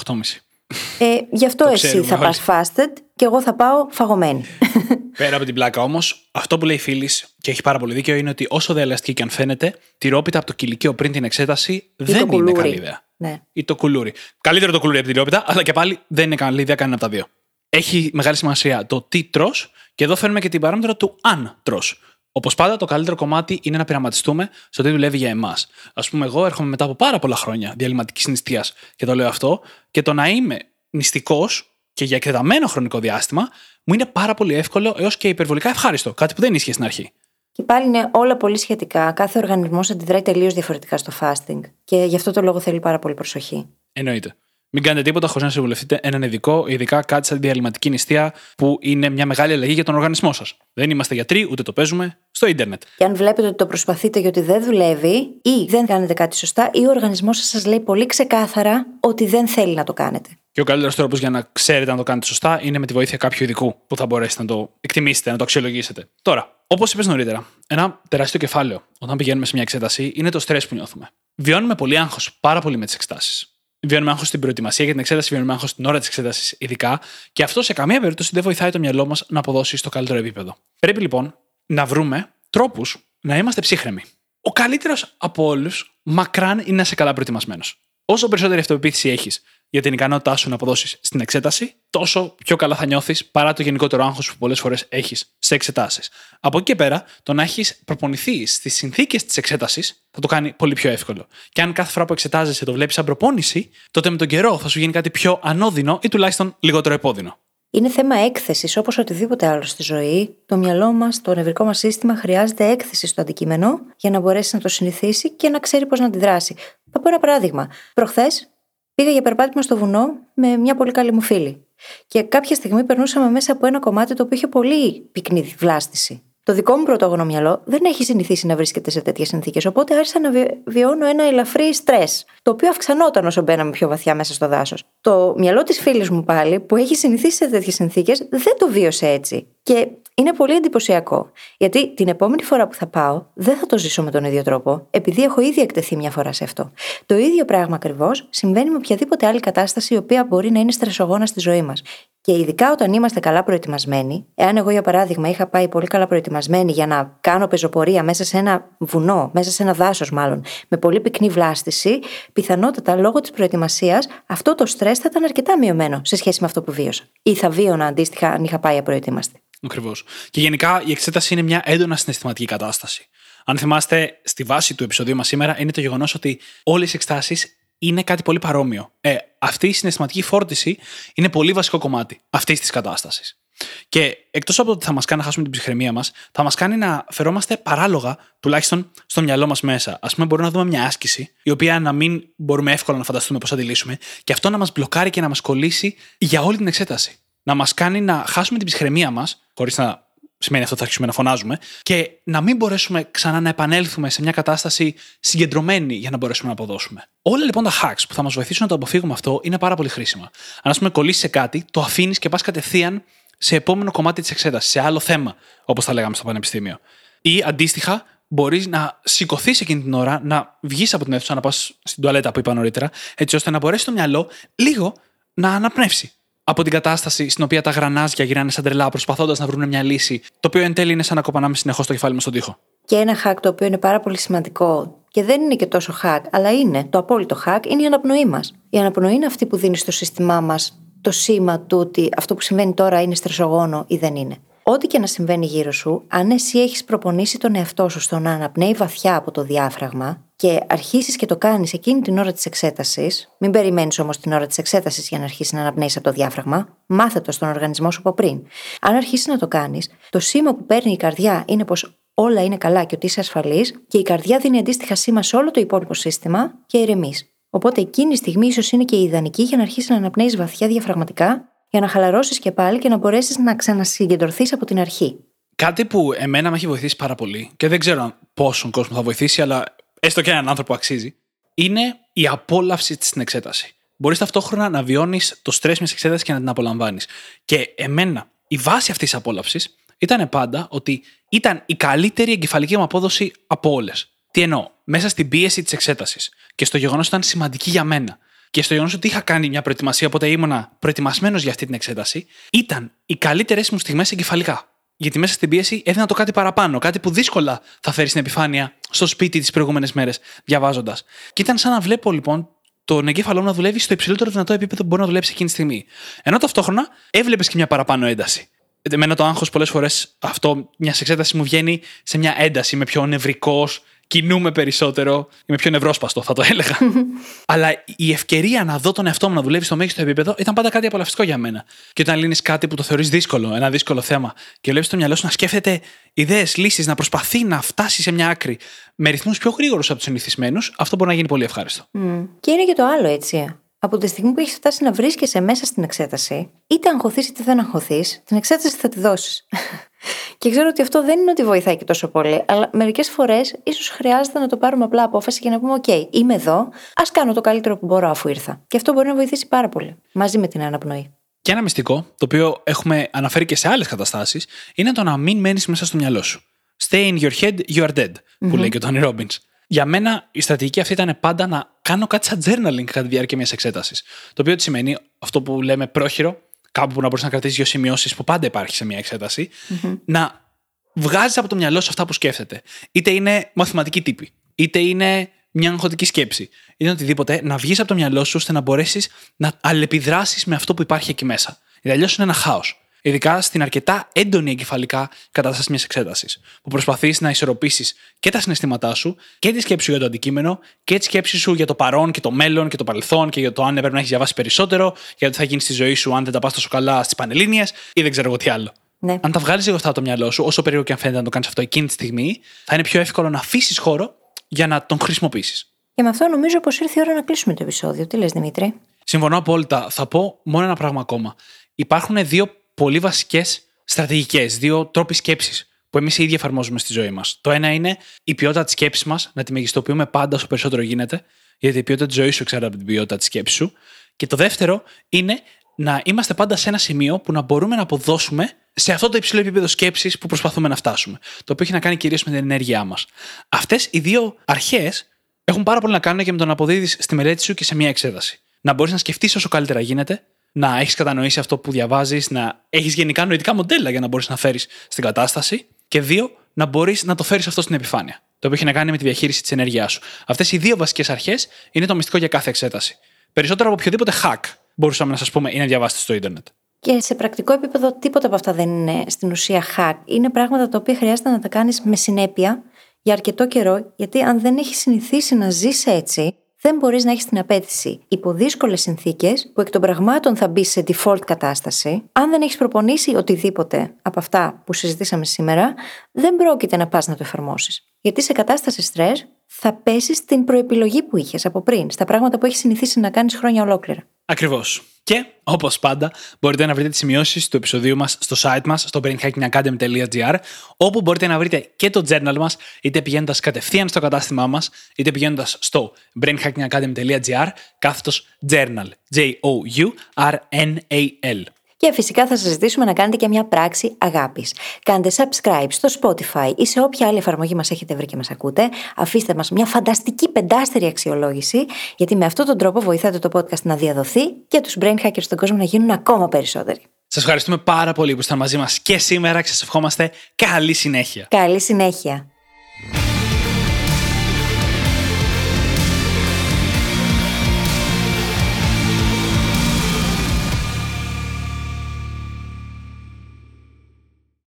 8.30. Γι' αυτό εσύ θα πας fasted και εγώ θα πάω φαγωμένη. Πέρα από την πλάκα όμως, αυτό που λέει η Φύλλις, και έχει πάρα πολύ δίκιο, είναι ότι όσο δελαστική και αν φαίνεται, τυρόπιτα από το κηλικείο πριν την εξέταση δεν είναι καλή ιδέα. Ναι. Ή το κουλούρι. Καλύτερο το κουλούρι από την τυρόπιτα, αλλά και πάλι δεν είναι καλή ιδέα κανένα από τα δύο. Έχει μεγάλη σημασία το τι τρως, και εδώ φέρνουμε και την παράμετρο του αν τρως. Όπως πάντα, το καλύτερο κομμάτι είναι να πειραματιστούμε στο τι δουλεύει για εμάς. Ας πούμε, εγώ έρχομαι μετά από πάρα πολλά χρόνια διαλυματικής νηστείας και το λέω αυτό, και το να είμαι νηστικός και για εκτεταμένο χρονικό διάστημα μου είναι πάρα πολύ εύκολο έως και υπερβολικά ευχάριστο. Κάτι που δεν ίσχυε στην αρχή. Και πάλι είναι όλα πολύ σχετικά. Κάθε οργανισμός αντιδράει τελείως διαφορετικά στο fasting. Και γι' αυτό το λόγο θέλει πάρα πολύ προσοχή. Εννοείται. Μην κάνετε τίποτα χωρίς να συμβουλευτείτε έναν ειδικό, ειδικά κάτι σαν διαλυματική νηστεία, που είναι μια μεγάλη αλλαγή για τον οργανισμό σας. Δεν είμαστε γιατροί, ούτε το παίζουμε στο ίντερνετ. Και αν βλέπετε ότι το προσπαθείτε και ότι δεν δουλεύει, ή δεν κάνετε κάτι σωστά, ή ο οργανισμός σας λέει πολύ ξεκάθαρα ότι δεν θέλει να το κάνετε. Και ο καλύτερος τρόπος για να ξέρετε να το κάνετε σωστά είναι με τη βοήθεια κάποιου ειδικού που θα μπορέσετε να το εκτιμήσετε, να το αξιολογήσετε. Τώρα, όπως είπες νωρίτερα, ένα τεράστιο κεφάλαιο όταν πηγαίνουμε σε μια εξέταση είναι το στρες που νιώθουμε. Βιώνουμε πολύ άγχος, πάρα πολύ με τις εξετάσεις. Βιώνουμε άγχος στην προετοιμασία για την εξέταση, βιώνουμε άγχος στην ώρα της εξέτασης, ειδικά, και αυτό σε καμία περίπτωση δεν βοηθάει το μυαλό μας να αποδώσει στο καλύτερο επίπεδο. Πρέπει λοιπόν να βρούμε τρόπους να είμαστε ψύχρεμοι. Ο καλύτερος από όλους, μακράν, είναι να είσαι καλά προετοιμασμένος. Όσο περισσότερη αυτοπεποίθηση έχεις για την ικανότητά σου να αποδώσεις στην εξέταση, τόσο πιο καλά θα νιώθεις παρά το γενικότερο άγχος που πολλές φορές έχεις σε εξετάσεις. Από εκεί και πέρα, το να έχεις προπονηθεί στις συνθήκες της εξέτασης θα το κάνει πολύ πιο εύκολο. Και αν κάθε φορά που εξετάζεσαι το βλέπεις σαν προπόνηση, τότε με τον καιρό θα σου γίνει κάτι πιο ανώδυνο ή τουλάχιστον λιγότερο επώδυνο. Είναι θέμα έκθεσης, όπως οτιδήποτε άλλο στη ζωή. Το μυαλό μας, το νευρικό μας σύστημα χρειάζεται έκθεση στο αντικείμενο για να μπορέσει να το συνηθίσει και να ξέρει πώς να αντιδράσει. Θα πω ένα παράδειγμα. Προχθές πήγα για περπάτημα στο βουνό με μια πολύ καλή μου φίλη. Και κάποια στιγμή περνούσαμε μέσα από ένα κομμάτι το οποίο είχε πολύ πυκνή βλάστηση. Το δικό μου πρωτόγονο μυαλό δεν έχει συνηθίσει να βρίσκεται σε τέτοιες συνθήκες. Οπότε άρχισα να βιώνω ένα ελαφρύ στρες, το οποίο αυξανόταν όσο μπαίναμε πιο βαθιά μέσα στο δάσος. Το μυαλό της φίλης μου πάλι, που έχει συνηθίσει σε τέτοιες συνθήκες, δεν το βίωσε έτσι. Και είναι πολύ εντυπωσιακό. Γιατί την επόμενη φορά που θα πάω, δεν θα το ζήσω με τον ίδιο τρόπο, επειδή έχω ήδη εκτεθεί μια φορά σε αυτό. Το ίδιο πράγμα ακριβώς συμβαίνει με οποιαδήποτε άλλη κατάσταση η οποία μπορεί να είναι στρεσογόνα στη ζωή μας. Και ειδικά όταν είμαστε καλά προετοιμασμένοι, εάν εγώ για παράδειγμα είχα πάει πολύ καλά προετοιμασμένη για να κάνω πεζοπορία μέσα σε ένα βουνό, μέσα σε ένα δάσος μάλλον, με πολύ πυκνή βλάστηση, πιθανότατα λόγω της προετοιμασίας αυτό το στρες θα ήταν αρκετά μειωμένο σε σχέση με αυτό που βίωσα. Ή θα βίωνα αντίστοιχα αν είχα πάει απροετοίμαστη. Ακριβώς. Και γενικά η εξέταση είναι μια έντονα συναισθηματική κατάσταση. Αν θυμάστε, στη βάση του επεισοδίου μας σήμερα είναι το γεγονός ότι όλες οι εξετάσεις είναι κάτι πολύ παρόμοιο. Αυτή η συναισθηματική φόρτιση είναι πολύ βασικό κομμάτι αυτής της κατάστασης. Και εκτός από το ότι θα μας κάνει να χάσουμε την ψυχραιμία μας, θα μας κάνει να φερόμαστε παράλογα, τουλάχιστον στο μυαλό μας μέσα. Ας πούμε, μπορούμε να δούμε μια άσκηση, η οποία να μην μπορούμε εύκολα να φανταστούμε πώς θα τη λύσουμε, και αυτό να μας μπλοκάρει και να μας κολλήσει για όλη την εξέταση. Να μας κάνει να χάσουμε την ψυχραιμία μας, χωρίς να σημαίνει αυτό ότι θα αρχίσουμε να φωνάζουμε, και να μην μπορέσουμε ξανά να επανέλθουμε σε μια κατάσταση συγκεντρωμένη για να μπορέσουμε να αποδώσουμε. Όλα λοιπόν τα hacks που θα μας βοηθήσουν να το αποφύγουμε αυτό είναι πάρα πολύ χρήσιμα. Αν, ας πούμε, κολλήσεις σε κάτι, το αφήνεις και πας κατευθείαν σε επόμενο κομμάτι της εξέτασης, σε άλλο θέμα, όπως θα λέγαμε στο πανεπιστήμιο. Ή αντίστοιχα, μπορείς να σηκωθείς εκείνη την ώρα, να βγεις από την αίθουσα, να πας στην τουαλέτα που είπα νωρίτερα, έτσι ώστε να μπορέσει το μυαλό λίγο να αναπνεύσει από την κατάσταση στην οποία τα γρανάζια γυρνάνε σαν τρελά, προσπαθώντας να βρουν μια λύση, το οποίο εν τέλει είναι σαν να κοπανάμε συνεχώς το κεφάλι μας στον τοίχο. Και ένα hack το οποίο είναι πάρα πολύ σημαντικό και δεν είναι και τόσο hack, αλλά είναι το απόλυτο hack, είναι η αναπνοή μας. Η αναπνοή είναι αυτή που δίνει στο σύστημά μας το σήμα του ότι αυτό που συμβαίνει τώρα είναι στρεσογόνο ή δεν είναι. Ό,τι και να συμβαίνει γύρω σου, αν εσύ έχεις προπονήσει τον εαυτό σου στο να αναπνέει βαθιά από το διάφραγμα και αρχίσεις και το κάνεις εκείνη την ώρα της εξέτασης, μην περιμένεις όμως την ώρα της εξέτασης για να αρχίσεις να αναπνέεις από το διάφραγμα, μάθε το στον οργανισμό σου από πριν. Αν αρχίσεις να το κάνεις, το σήμα που παίρνει η καρδιά είναι πως όλα είναι καλά και ότι είσαι ασφαλής, και η καρδιά δίνει αντίστοιχα σήμα σε όλο το υπόλοιπο σύστημα και ηρεμείς. Οπότε εκείνη η στιγμή ίσως είναι και η ιδανική για να αρχίσεις να αναπνέεις βαθιά διαφραγματικά, για να χαλαρώσεις και πάλι και να μπορέσεις να ξανασυγκεντρωθείς από την αρχή. Κάτι που εμένα με έχει βοηθήσει πάρα πολύ, και δεν ξέρω πόσον κόσμο θα βοηθήσει, αλλά έστω και έναν άνθρωπο αξίζει, είναι η απόλαυση στην εξέταση. Μπορείς ταυτόχρονα να βιώνεις το στρες μιας εξέτασης και να την απολαμβάνεις. Και εμένα, η βάση αυτής της απόλαυσης ήταν πάντα ότι ήταν η καλύτερη εγκεφαλική μου απόδοση από όλες. Τι εννοώ? μέσα στην πίεση της εξέτασης και στο γεγονός ότι ήταν σημαντική για μένα και στο γεγονός ότι είχα κάνει μια προετοιμασία, οπότε ήμουνα προετοιμασμένος για αυτή την εξέταση, ήταν οι καλύτερες μου στιγμές εγκεφαλικά. Γιατί μέσα στην πίεση έδινα το κάτι παραπάνω, κάτι που δύσκολα θα φέρει στην επιφάνεια στο σπίτι τις προηγούμενες μέρες, διαβάζοντας. Και ήταν σαν να βλέπω λοιπόν τον εγκέφαλό μου να δουλεύει στο υψηλότερο δυνατό επίπεδο που μπορεί να δουλέψει εκείνη τη στιγμή. Ενώ ταυτόχρονα έβλεπες και μια παραπάνω ένταση. Εμένα το άγχος πολλές φορές αυτό μιας εξέτασης μου βγαίνει σε μια ένταση. Είμαι πιο νευρικός, κινούμαι περισσότερο, είμαι πιο νευρόσπαστο, θα το έλεγα. Αλλά η ευκαιρία να δω τον εαυτό μου να δουλεύει στο μέγιστο επίπεδο ήταν πάντα κάτι απολαυστικό για μένα. Και όταν λύνεις κάτι που το θεωρείς δύσκολο, ένα δύσκολο θέμα, και βλέπεις το μυαλό σου να σκέφτεται ιδέες, λύσεις, να προσπαθεί να φτάσει σε μια άκρη με ρυθμούς πιο γρήγορους από τους συνηθισμένους, αυτό μπορεί να γίνει πολύ ευχάριστο. Και είναι και το άλλο έτσι. Από τη στιγμή που έχεις φτάσει να βρίσκεσαι μέσα στην εξέταση, είτε αγχωθείς είτε δεν αγχωθείς, την εξέταση θα τη δώσεις. Και ξέρω ότι αυτό δεν είναι ότι βοηθάει και τόσο πολύ, αλλά μερικές φορές ίσως χρειάζεται να το πάρουμε απλά απόφαση και να πούμε: OK, είμαι εδώ, ας κάνω το καλύτερο που μπορώ αφού ήρθα. Και αυτό μπορεί να βοηθήσει πάρα πολύ, μαζί με την αναπνοή. Και ένα μυστικό, το οποίο έχουμε αναφέρει και σε άλλες καταστάσεις, είναι το να μην μένεις μέσα στο μυαλό σου. Stay in your head, you are dead, που λέει και ο Tony Robbins. Για μένα η στρατηγική αυτή ήταν πάντα να κάνω κάτι σαν journaling κατά τη διάρκεια μιας εξέτασης. Το οποίο τι σημαίνει αυτό που λέμε πρόχειρο, κάπου που να μπορείς να κρατήσεις δύο σημειώσεις που πάντα υπάρχει σε μια εξέταση, να βγάζεις από το μυαλό σου αυτά που σκέφτεται. Είτε είναι μαθηματική τύπη, είτε είναι μια αγχωτική σκέψη, είτε οτιδήποτε, να βγεις από το μυαλό σου ώστε να μπορέσεις να αλληλεπιδράσεις με αυτό που υπάρχει εκεί μέσα. Γιατί αλλιώς είναι ένα χάος. Ειδικά στην αρκετά έντονη εγκεφαλικά κατάσταση μιας εξέτασης, που προσπαθείς να ισορροπήσεις και τα συναισθήματά σου και τη σκέψη σου για το αντικείμενο και τη σκέψη σου για το παρόν και το μέλλον και το παρελθόν και για το αν πρέπει να έχεις διαβάσει περισσότερο, για το τι θα γίνει στη ζωή σου αν δεν τα πας τόσο καλά στις πανελλήνιες ή δεν ξέρω εγώ τι άλλο. Ναι. Αν τα βγάλεις λίγο αυτά από το μυαλό σου, όσο περίεργο και αν φαίνεται να το κάνεις αυτό εκείνη τη στιγμή, θα είναι πιο εύκολο να αφήσεις χώρο για να τον χρησιμοποιήσεις. Και με αυτό νομίζω πως ήρθε η ώρα να κλείσουμε το επεισόδιο. Τι λες, Δημήτρη? Συμφωνώ απόλυτα. Θα πω μόνο ένα πράγμα ακόμα. Υπάρχουν δύο πολύ βασικές στρατηγικές, δύο τρόποι σκέψης που εμείς οι ίδιοι εφαρμόζουμε στη ζωή μας. Το ένα είναι η ποιότητα της σκέψης μας, να τη μεγιστοποιούμε πάντα όσο περισσότερο γίνεται, γιατί η ποιότητα της ζωής σου εξαρτάται από την ποιότητα της σκέψης σου. Και το δεύτερο είναι να είμαστε πάντα σε ένα σημείο που να μπορούμε να αποδώσουμε σε αυτό το υψηλό επίπεδο σκέψης που προσπαθούμε να φτάσουμε. Το οποίο έχει να κάνει κυρίως με την ενέργειά μας. Αυτές οι δύο αρχές έχουν πάρα πολύ να κάνουν και με το να αποδίδεις στη μελέτη σου και σε μια εξέταση. Να μπορείς να σκεφτείς όσο καλύτερα γίνεται. Να έχεις κατανοήσει αυτό που διαβάζεις, να έχεις γενικά νοητικά μοντέλα για να μπορείς να φέρεις στην κατάσταση. Και δύο, να μπορείς να το φέρεις αυτό στην επιφάνεια. Το οποίο έχει να κάνει με τη διαχείριση της ενέργειάς σου. Αυτές οι δύο βασικές αρχές είναι το μυστικό για κάθε εξέταση. Περισσότερο από οποιοδήποτε hack μπορούσαμε να σας πούμε ή να διαβάσετε στο ίντερνετ. Και σε πρακτικό επίπεδο, τίποτα από αυτά δεν είναι στην ουσία hack. Είναι πράγματα τα οποία χρειάζεται να τα κάνεις με συνέπεια για αρκετό καιρό, γιατί αν δεν έχεις συνηθίσει να ζεις έτσι, δεν μπορείς να έχεις την απέτηση υπό δύσκολες συνθήκες που εκ των πραγμάτων θα μπεις σε default κατάσταση. Αν δεν έχεις προπονήσει οτιδήποτε από αυτά που συζητήσαμε σήμερα, δεν πρόκειται να πας να το εφαρμόσεις. Γιατί σε κατάσταση στρες θα πέσεις στην προεπιλογή που είχες από πριν, στα πράγματα που έχεις συνηθίσει να κάνεις χρόνια ολόκληρα. Ακριβώς. Και όπως πάντα, μπορείτε να βρείτε τις σημειώσεις του επεισοδίου μας στο site μας, στο brainhackingacademy.gr, όπου μπορείτε να βρείτε και το journal μας, είτε πηγαίνοντας κατευθείαν στο κατάστημά μας, είτε πηγαίνοντας στο brainhackingacademy.gr/journal. JOURNAL. Και φυσικά θα σας ζητήσουμε να κάνετε και μια πράξη αγάπης. Κάντε subscribe στο Spotify ή σε όποια άλλη εφαρμογή μας έχετε βρει και μας ακούτε. Αφήστε μας μια φανταστική 5-αστερη αξιολόγηση, γιατί με αυτόν τον τρόπο βοηθάτε το podcast να διαδοθεί και τους brain hackers στον κόσμο να γίνουν ακόμα περισσότεροι. Σας ευχαριστούμε πάρα πολύ που ήσασταν μαζί μας και σήμερα και σας ευχόμαστε καλή συνέχεια. Καλή συνέχεια.